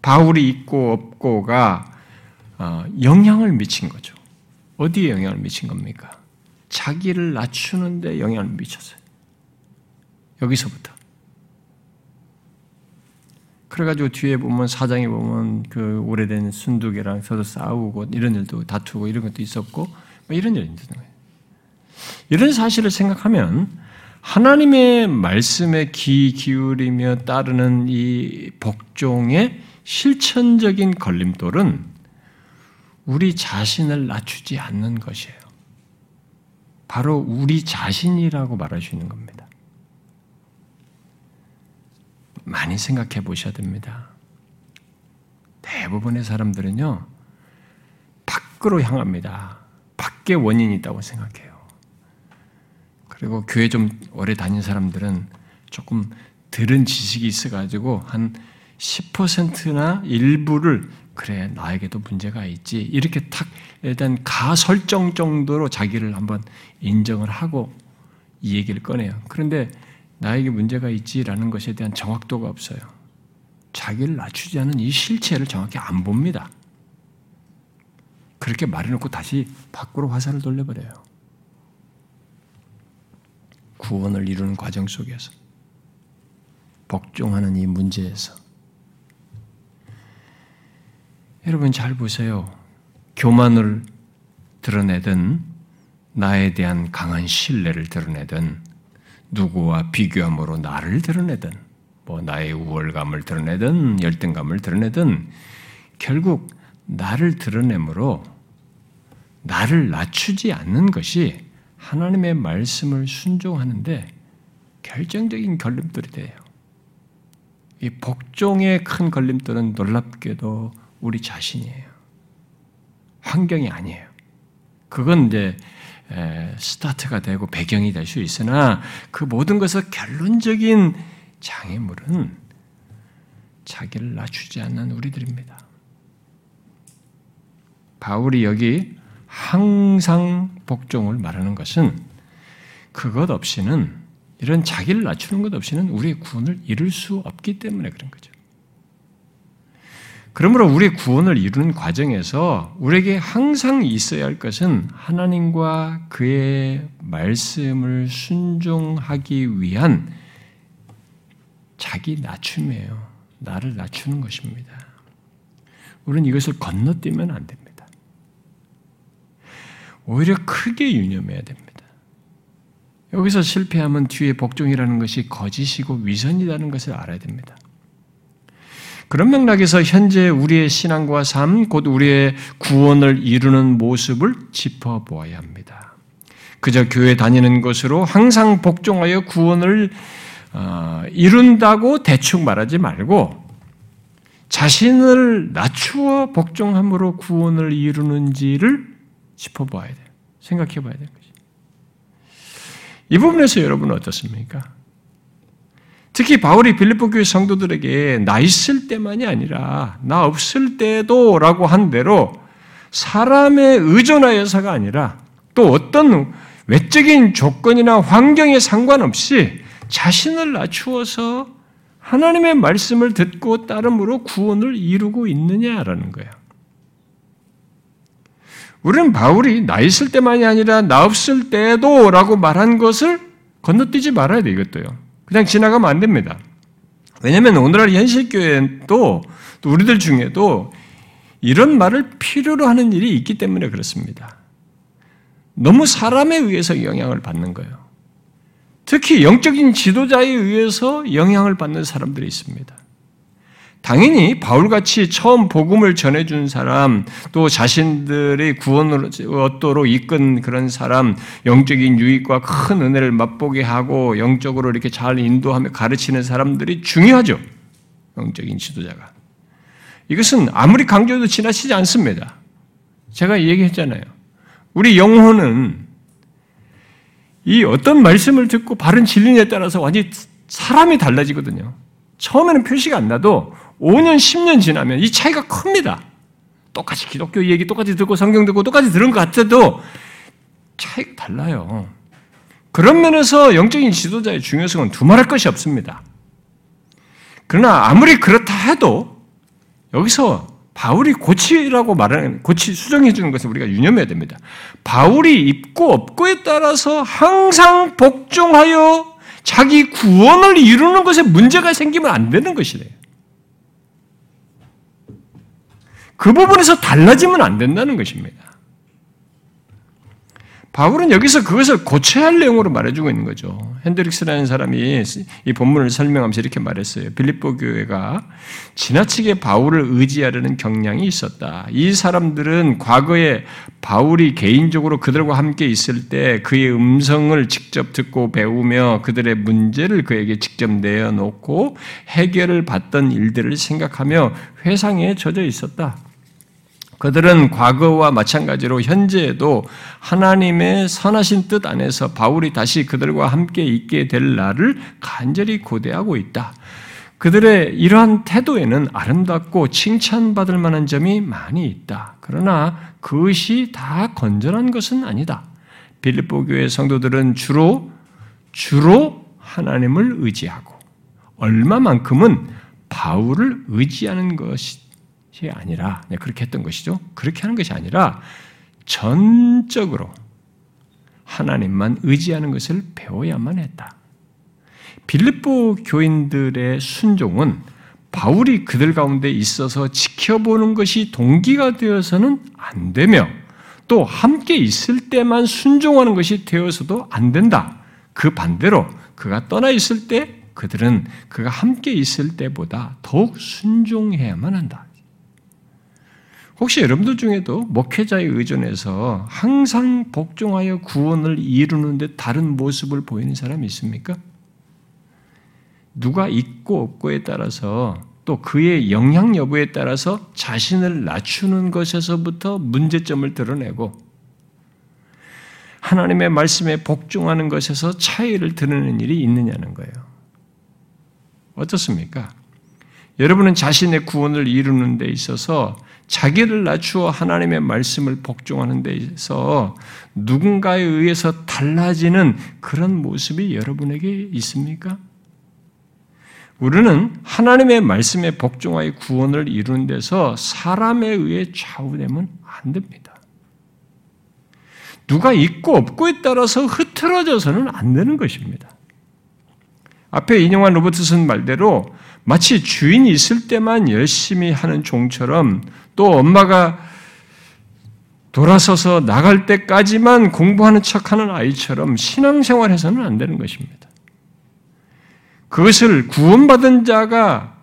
바울이 있고 없고가 영향을 미친 거죠. 어디에 영향을 미친 겁니까? 자기를 낮추는 데 영향을 미쳤어요. 여기서부터. 그래가지고 뒤에 보면 사장에 보면 그 오래된 순두개랑 서로 싸우고 이런 일도 다투고 이런 것도 있었고 뭐 이런 일이 있는 거예요. 이런 사실을 생각하면 하나님의 말씀에 귀 기울이며 따르는 이 복종의 실천적인 걸림돌은 우리 자신을 낮추지 않는 것이에요. 바로 우리 자신이라고 말할 수 있는 겁니다. 많이 생각해 보셔야 됩니다. 대부분의 사람들은요, 밖으로 향합니다. 밖에 원인이 있다고 생각해요. 그리고 교회 좀 오래 다닌 사람들은 조금 들은 지식이 있어가지고 한 십 퍼센트나 일부를 그래 나에게도 문제가 있지 이렇게 탁 일단 가설정 정도로 자기를 한번 인정을 하고 이 얘기를 꺼내요. 그런데 나에게 문제가 있지라는 것에 대한 정확도가 없어요. 자기를 낮추지 않은 이 실체를 정확히 안 봅니다. 그렇게 말해놓고 다시 밖으로 화살을 돌려버려요. 구원을 이루는 과정 속에서 복종하는 이 문제에서 여러분 잘 보세요. 교만을 드러내든 나에 대한 강한 신뢰를 드러내든 누구와 비교함으로 나를 드러내든 뭐 나의 우월감을 드러내든 열등감을 드러내든 결국 나를 드러내므로 나를 낮추지 않는 것이 하나님의 말씀을 순종하는데 결정적인 걸림돌이 돼요. 이 복종의 큰 걸림돌은 놀랍게도 우리 자신이에요. 환경이 아니에요. 그건 이제 스타트가 되고 배경이 될 수 있으나 그 모든 것의 결론적인 장애물은 자기를 낮추지 않는 우리들입니다. 바울이 여기 항상 복종을 말하는 것은 그것 없이는 이런 자기를 낮추는 것 없이는 우리의 구원을 이룰 수 없기 때문에 그런 거죠. 그러므로 우리의 구원을 이루는 과정에서 우리에게 항상 있어야 할 것은 하나님과 그의 말씀을 순종하기 위한 자기 낮춤이에요. 나를 낮추는 것입니다. 우리는 이것을 건너뛰면 안 됩니다. 오히려 크게 유념해야 됩니다. 여기서 실패하면 뒤에 복종이라는 것이 거짓이고 위선이라는 것을 알아야 됩니다. 그런 맥락에서 현재 우리의 신앙과 삶, 곧 우리의 구원을 이루는 모습을 짚어보아야 합니다. 그저 교회 다니는 것으로 항상 복종하여 구원을 이룬다고 대충 말하지 말고 자신을 낮추어 복종함으로 구원을 이루는지를 짚어봐야 돼요. 생각해봐야 되는 것이죠. 이 부분에서 여러분은 어떻습니까? 특히 바울이 빌립보 교회 성도들에게 나 있을 때만이 아니라 나 없을 때도 라고 한 대로 사람에 의존하여서가 아니라 또 어떤 외적인 조건이나 환경에 상관없이 자신을 낮추어서 하나님의 말씀을 듣고 따름으로 구원을 이루고 있느냐라는 거예요. 우리는 바울이 나 있을 때만이 아니라 나 없을 때도 라고 말한 것을 건너뛰지 말아야 돼, 이것도요. 그냥 지나가면 안 됩니다. 왜냐하면 오늘날 현실교회도 우리들 중에도 이런 말을 필요로 하는 일이 있기 때문에 그렇습니다. 너무 사람에 의해서 영향을 받는 거예요. 특히 영적인 지도자에 의해서 영향을 받는 사람들이 있습니다. 당연히 바울같이 처음 복음을 전해준 사람, 또 자신들의 구원을 얻도록 이끈 그런 사람, 영적인 유익과 큰 은혜를 맛보게 하고 영적으로 이렇게 잘 인도하며 가르치는 사람들이 중요하죠. 영적인 지도자가. 이것은 아무리 강조해도 지나치지 않습니다. 제가 얘기했잖아요. 우리 영혼은 이 어떤 말씀을 듣고 바른 진리에 따라서 완전히 사람이 달라지거든요. 처음에는 표시가 안 나도 오 년, 십 년 지나면 이 차이가 큽니다. 똑같이 기독교 얘기 똑같이 듣고 성경 듣고 똑같이 들은 것 같아도 차이가 달라요. 그런 면에서 영적인 지도자의 중요성은 두말할 것이 없습니다. 그러나 아무리 그렇다 해도 여기서 바울이 고치라고 말하는, 고치 수정해 주는 것을 우리가 유념해야 됩니다. 바울이 입고 없고에 따라서 항상 복종하여 자기 구원을 이루는 것에 문제가 생기면 안 되는 것이래요. 그 부분에서 달라지면 안 된다는 것입니다. 바울은 여기서 그것을 고쳐할 내용으로 말해주고 있는 거죠. 핸드릭스라는 사람이 이 본문을 설명하면서 이렇게 말했어요. 빌립보 교회가 지나치게 바울을 의지하려는 경향이 있었다. 이 사람들은 과거에 바울이 개인적으로 그들과 함께 있을 때 그의 음성을 직접 듣고 배우며 그들의 문제를 그에게 직접 내어놓고 해결을 받던 일들을 생각하며 회상에 젖어 있었다. 그들은 과거와 마찬가지로 현재에도 하나님의 선하신 뜻 안에서 바울이 다시 그들과 함께 있게 될 날을 간절히 고대하고 있다. 그들의 이러한 태도에는 아름답고 칭찬받을 만한 점이 많이 있다. 그러나 그것이 다 건전한 것은 아니다. 빌립보 교회 성도들은 주로 주로 하나님을 의지하고 얼마만큼은 바울을 의지하는 것이다. 아니라 그렇게 했던 것이죠. 그렇게 하는 것이 아니라 전적으로 하나님만 의지하는 것을 배워야만 했다. 빌립보 교인들의 순종은 바울이 그들 가운데 있어서 지켜보는 것이 동기가 되어서는 안 되며 또 함께 있을 때만 순종하는 것이 되어서도 안 된다. 그 반대로 그가 떠나 있을 때 그들은 그가 함께 있을 때보다 더욱 순종해야만 한다. 혹시 여러분들 중에도 목회자에 의존해서 항상 복종하여 구원을 이루는데 다른 모습을 보이는 사람이 있습니까? 누가 있고 없고에 따라서 또 그의 영향 여부에 따라서 자신을 낮추는 것에서부터 문제점을 드러내고 하나님의 말씀에 복종하는 것에서 차이를 드러내는 일이 있느냐는 거예요. 어떻습니까? 여러분은 자신의 구원을 이루는 데 있어서 자기를 낮추어 하나님의 말씀을 복종하는 데 있어서 누군가에 의해서 달라지는 그런 모습이 여러분에게 있습니까? 우리는 하나님의 말씀에 복종하여 구원을 이루는 데서 사람에 의해 좌우되면 안 됩니다. 누가 있고 없고에 따라서 흐트러져서는 안 되는 것입니다. 앞에 인용한 로버트슨 말대로 마치 주인이 있을 때만 열심히 하는 종처럼 또 엄마가 돌아서서 나갈 때까지만 공부하는 척하는 아이처럼 신앙생활해서는 안 되는 것입니다. 그것을 구원받은 자가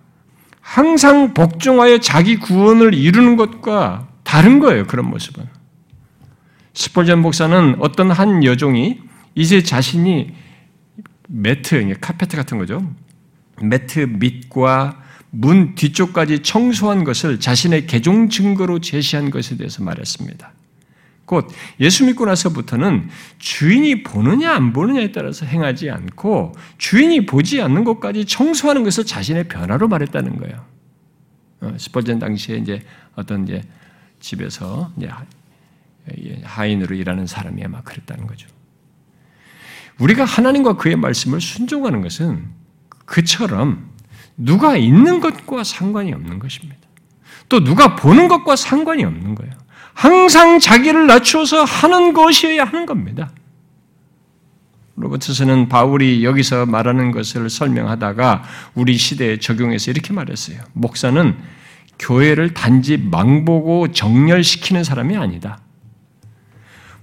항상 복종하여 자기 구원을 이루는 것과 다른 거예요. 그런 모습은. 스펄전 목사는 어떤 한 여종이 이제 자신이 매트, 카페트 같은 거죠. 매트 밑과 문 뒤쪽까지 청소한 것을 자신의 개종 증거로 제시한 것에 대해서 말했습니다. 곧 예수 믿고 나서부터는 주인이 보느냐 안 보느냐에 따라서 행하지 않고 주인이 보지 않는 것까지 청소하는 것을 자신의 변화로 말했다는 거예요. 스펄전 당시에 이제 어떤 이제 집에서 이제 하인으로 일하는 사람이 아마 그랬다는 거죠. 우리가 하나님과 그의 말씀을 순종하는 것은 그처럼 누가 있는 것과 상관이 없는 것입니다. 또 누가 보는 것과 상관이 없는 거예요. 항상 자기를 낮추어서 하는 것이어야 하는 겁니다. 로버트슨은 바울이 여기서 말하는 것을 설명하다가 우리 시대에 적용해서 이렇게 말했어요. 목사는 교회를 단지 망보고 정렬시키는 사람이 아니다.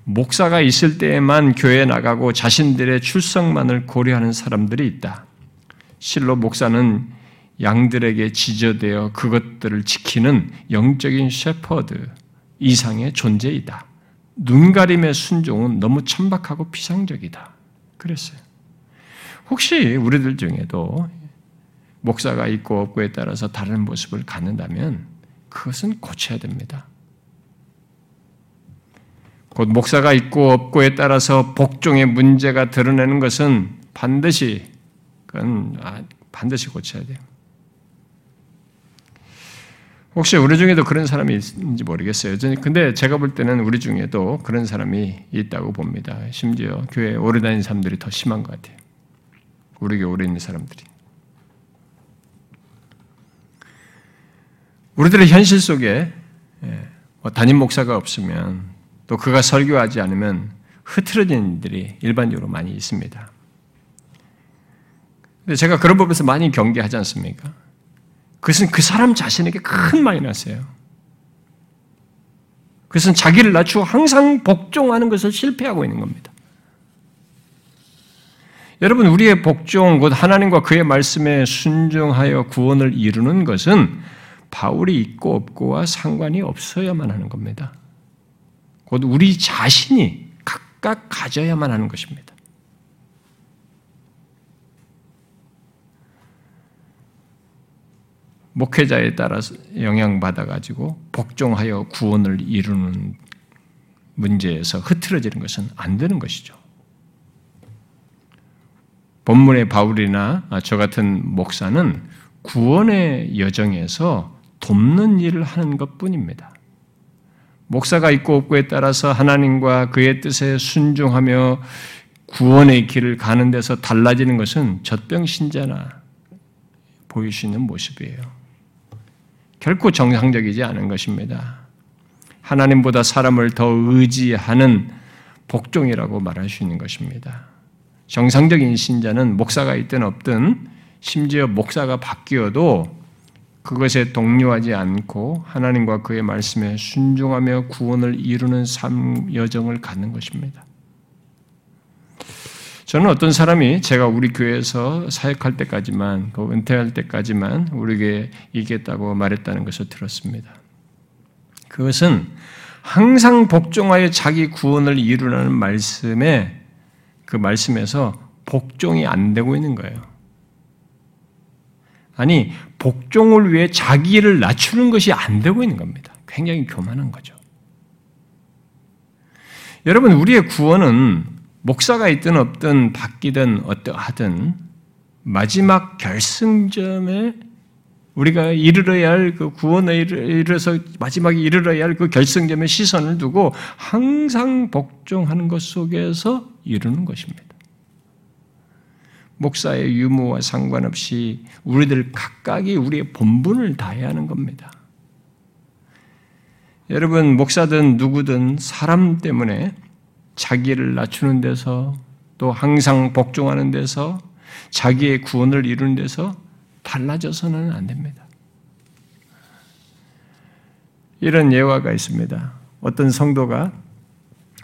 목사가 있을 때에만 교회에 나가고 자신들의 출석만을 고려하는 사람들이 있다. 실로 목사는 양들에게 지저되어 그것들을 지키는 영적인 셰퍼드 이상의 존재이다. 눈가림의 순종은 너무 천박하고 피상적이다. 그랬어요. 혹시 우리들 중에도 목사가 있고 없고에 따라서 다른 모습을 갖는다면 그것은 고쳐야 됩니다. 곧 목사가 있고 없고에 따라서 복종의 문제가 드러내는 것은 반드시 그건 반드시 고쳐야 돼요. 혹시 우리 중에도 그런 사람이 있는지 모르겠어요. 근데 제가 볼 때는 우리 중에도 그런 사람이 있다고 봅니다. 심지어 교회에 오래 다니는 사람들이 더 심한 것 같아요. 우리 교회에 오래 있는 사람들이. 우리들의 현실 속에 담임 목사가 없으면 또 그가 설교하지 않으면 흐트러지는 일들이 일반적으로 많이 있습니다. 근데 제가 그런 법에서 많이 경계하지 않습니까? 그것은 그 사람 자신에게 큰 마이너스예요. 그것은 자기를 낮추어 항상 복종하는 것을 실패하고 있는 겁니다. 여러분, 우리의 복종, 곧 하나님과 그의 말씀에 순종하여 구원을 이루는 것은 바울이 있고 없고와 상관이 없어야만 하는 겁니다. 곧 우리 자신이 각각 가져야만 하는 것입니다. 목회자에 따라서 영향받아가지고 복종하여 구원을 이루는 문제에서 흐트러지는 것은 안 되는 것이죠. 본문의 바울이나 저 같은 목사는 구원의 여정에서 돕는 일을 하는 것뿐입니다. 목사가 있고 없고에 따라서 하나님과 그의 뜻에 순종하며 구원의 길을 가는 데서 달라지는 것은 젖병신자나 보일 수 있는 모습이에요. 결코 정상적이지 않은 것입니다. 하나님보다 사람을 더 의지하는 복종이라고 말할 수 있는 것입니다. 정상적인 신자는 목사가 있든 없든 심지어 목사가 바뀌어도 그것에 동요하지 않고 하나님과 그의 말씀에 순종하며 구원을 이루는 삶 여정을 갖는 것입니다. 저는 어떤 사람이 제가 우리 교회에서 사역할 때까지만, 그 은퇴할 때까지만 우리에게 있겠다고 말했다는 것을 들었습니다. 그것은 항상 복종하여 자기 구원을 이루라는 말씀에 그 말씀에서 복종이 안 되고 있는 거예요. 아니, 복종을 위해 자기를 낮추는 것이 안 되고 있는 겁니다. 굉장히 교만한 거죠. 여러분, 우리의 구원은 목사가 있든 없든 바뀌든 어떠하든 마지막 결승점에 우리가 이르러야 할 그 구원에 이르러서 마지막에 이르러야 할 그 결승점에 시선을 두고 항상 복종하는 것 속에서 이루는 것입니다. 목사의 유무와 상관없이 우리들 각각이 우리의 본분을 다해야 하는 겁니다. 여러분, 목사든 누구든 사람 때문에 자기를 낮추는 데서 또 항상 복종하는 데서 자기의 구원을 이루는 데서 달라져서는 안 됩니다. 이런 예화가 있습니다. 어떤 성도가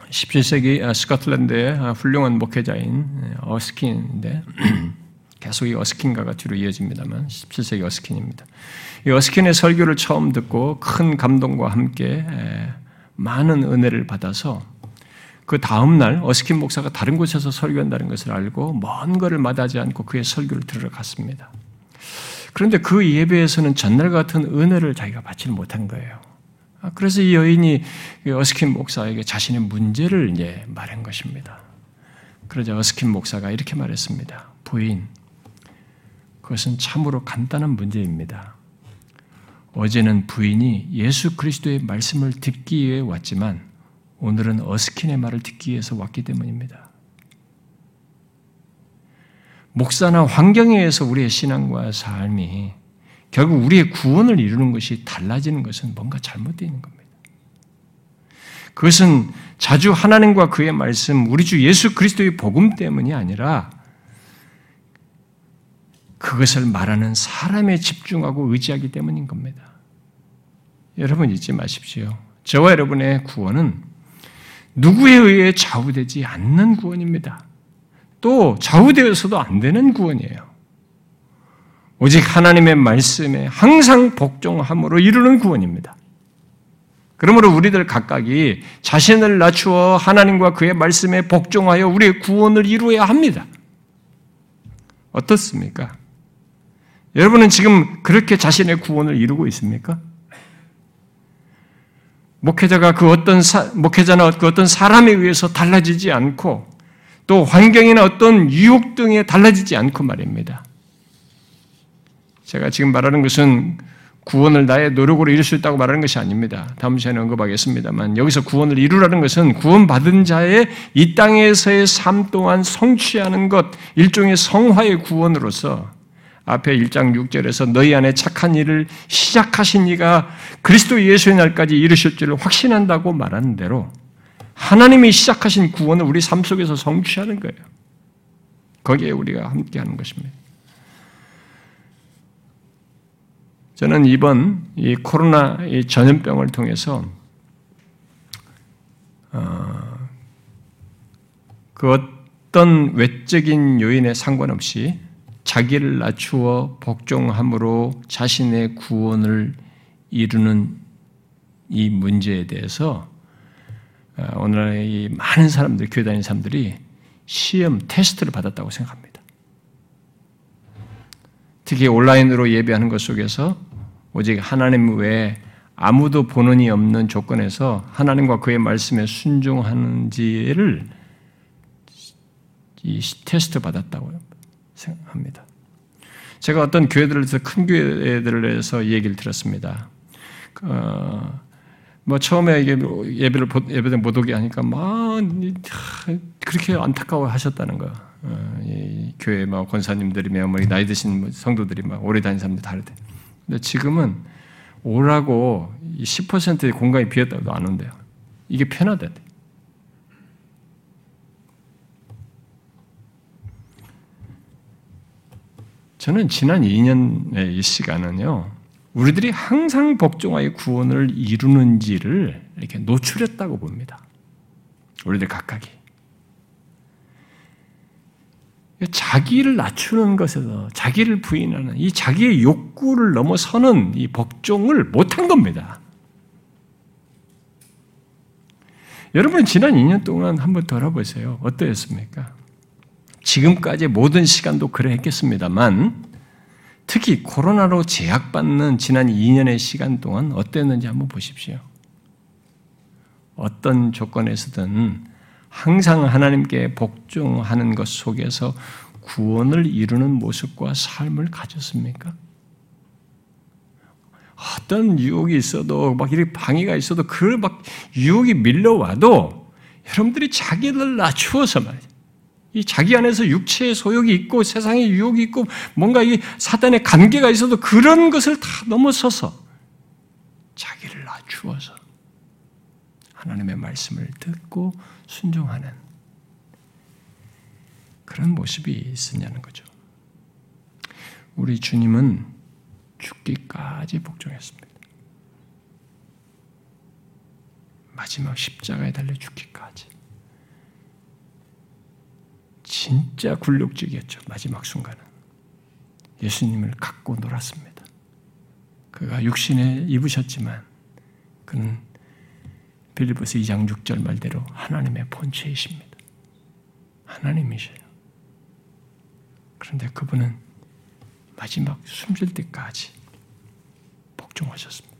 십칠 세기 스코틀랜드의 훌륭한 목회자인 어스킨인데 계속 이 어스킨가가 뒤로 이어집니다만 십칠 세기 어스킨입니다. 이 어스킨의 설교를 처음 듣고 큰 감동과 함께 많은 은혜를 받아서 그 다음날 어스킨 목사가 다른 곳에서 설교한다는 것을 알고 먼 거를 마다하지 않고 그의 설교를 들으러 갔습니다. 그런데 그 예배에서는 전날 같은 은혜를 자기가 받지는 못한 거예요. 그래서 이 여인이 어스킨 목사에게 자신의 문제를 이제 말한 것입니다. 그러자 어스킨 목사가 이렇게 말했습니다. 부인, 그것은 참으로 간단한 문제입니다. 어제는 부인이 예수 그리스도의 말씀을 듣기 위해 왔지만 오늘은 어스킨의 말을 듣기 위해서 왔기 때문입니다. 목사나 환경에 의해서 우리의 신앙과 삶이 결국 우리의 구원을 이루는 것이 달라지는 것은 뭔가 잘못되어 있는 겁니다. 그것은 자주 하나님과 그의 말씀, 우리 주 예수 그리스도의 복음 때문이 아니라 그것을 말하는 사람에 집중하고 의지하기 때문인 겁니다. 여러분, 잊지 마십시오. 저와 여러분의 구원은 누구에 의해 좌우되지 않는 구원입니다. 또 좌우되어서도 안 되는 구원이에요. 오직 하나님의 말씀에 항상 복종함으로 이루는 구원입니다. 그러므로 우리들 각각이 자신을 낮추어 하나님과 그의 말씀에 복종하여 우리의 구원을 이루어야 합니다. 어떻습니까? 여러분은 지금 그렇게 자신의 구원을 이루고 있습니까? 목회자가 그 어떤 사, 목회자나 그 어떤 사람에 의해서 달라지지 않고 또 환경이나 어떤 유혹 등에 달라지지 않고 말입니다. 제가 지금 말하는 것은 구원을 나의 노력으로 이룰 수 있다고 말하는 것이 아닙니다. 다음 시간에 언급하겠습니다만 여기서 구원을 이루라는 것은 구원받은 자의 이 땅에서의 삶 동안 성취하는 것, 일종의 성화의 구원으로서 앞에 일 장 육 절에서 너희 안에 착한 일을 시작하신 이가 그리스도 예수의 날까지 이루실 줄을 확신한다고 말하는 대로 하나님이 시작하신 구원을 우리 삶 속에서 성취하는 거예요. 거기에 우리가 함께하는 것입니다. 저는 이번 이 코로나 이 전염병을 통해서 그 어떤 외적인 요인에 상관없이 자기를 낮추어 복종함으로 자신의 구원을 이루는 이 문제에 대해서 오늘의 많은 사람들, 교회 다니는 사람들이 시험, 테스트를 받았다고 생각합니다. 특히 온라인으로 예배하는 것 속에서 오직 하나님 외에 아무도 본원이 없는 조건에서 하나님과 그의 말씀에 순종하는지를 이 테스트 받았다고 생각합니다. 제가 어떤 교회들에서 큰 교회들에서 얘기를 들었습니다. 어, 뭐 처음에 예배를 예배를 못 오게 하니까 막 그렇게 안타까워하셨다는 거. 어, 이 교회 막 권사님들이며 뭐 나이 드신 성도들이 막 오래 다닌 사람들 다르대. 근데 지금은 오라고 십 퍼센트의 공간이 비었다고도 안 온대요. 이게 편하대. 저는 지난 이 년의 이 시간은요, 우리들이 항상 복종하여 구원을 이루는지를 이렇게 노출했다고 봅니다. 우리들 각각이. 자기를 낮추는 것에서 자기를 부인하는 이 자기의 욕구를 넘어서는 이 복종을 못한 겁니다. 여러분 지난 이 년 동안 한번 돌아보세요. 어떠했습니까? 지금까지 모든 시간도 그래 했겠습니다만 특히 코로나로 제약받는 지난 이 년의 시간 동안 어땠는지 한번 보십시오. 어떤 조건에서든 항상 하나님께 복종하는 것 속에서 구원을 이루는 모습과 삶을 가졌습니까? 어떤 유혹이 있어도 막 이렇게 방해가 있어도 그 막 유혹이 밀려와도 여러분들이 자기를 낮추어서 말이죠. 이 자기 안에서 육체의 소욕이 있고 세상의 유혹이 있고 뭔가 이 사단의 관계가 있어도 그런 것을 다 넘어서서 자기를 낮추어서 하나님의 말씀을 듣고 순종하는 그런 모습이 있었냐는 거죠. 우리 주님은 죽기까지 복종했습니다. 마지막 십자가에 달려 죽기까지. 진짜 굴욕적이었죠. 마지막 순간은. 예수님을 갖고 놀았습니다. 그가 육신에 입으셨지만 그는 빌립보서 이 장 육 절 말대로 하나님의 본체이십니다. 하나님이셔요. 그런데 그분은 마지막 숨질 때까지 복종하셨습니다.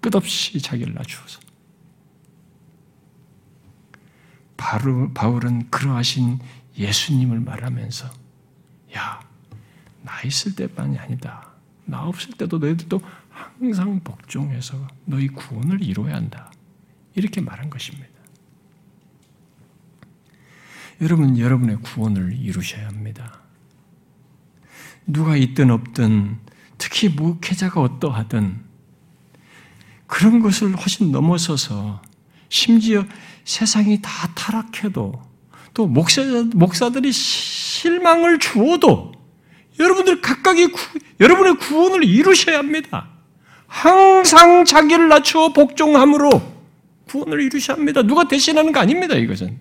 끝없이 자기를 낮추어서. 바로 바울은 그러하신 예수님을 말하면서 야, 나 있을 때만이 아니다. 나 없을 때도 너희들도 항상 복종해서 너희 구원을 이루어야 한다. 이렇게 말한 것입니다. 여러분, 여러분의 구원을 이루셔야 합니다. 누가 있든 없든 특히 목회자가 어떠하든 그런 것을 훨씬 넘어서서 심지어 세상이 다 타락해도 또 목사, 목사들이 실망을 주어도 여러분들 각각이 구, 여러분의 구원을 이루셔야 합니다. 항상 자기를 낮추어 복종함으로 구원을 이루셔야 합니다. 누가 대신하는 거 아닙니다. 이것은.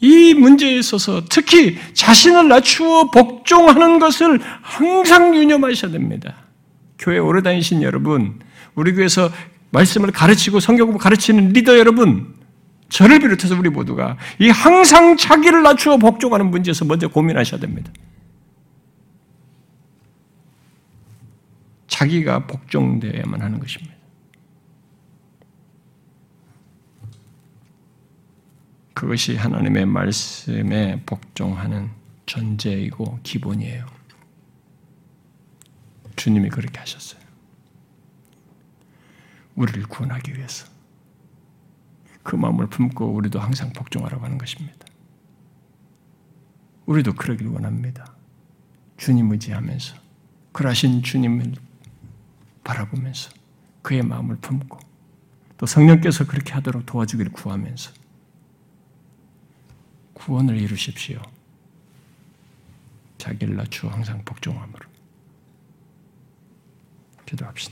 이 문제에 있어서 특히 자신을 낮추어 복종하는 것을 항상 유념하셔야 됩니다. 교회 오래 다니신 여러분, 우리 교회에서 말씀을 가르치고 성경을 가르치는 리더 여러분, 저를 비롯해서 우리 모두가 이 항상 자기를 낮추어 복종하는 문제에서 먼저 고민하셔야 됩니다. 자기가 복종되어야만 하는 것입니다. 그것이 하나님의 말씀에 복종하는 전제이고 기본이에요. 주님이 그렇게 하셨어요. 우리를 구원하기 위해서. 그 마음을 품고 우리도 항상 복종하라고 하는 것입니다. 우리도 그러길 원합니다. 주님 의지하면서 그러하신 주님을 바라보면서 그의 마음을 품고 또 성령께서 그렇게 하도록 도와주길 구하면서 구원을 이루십시오. 자기를 낮추어 항상 복종함으로. 기도합시다.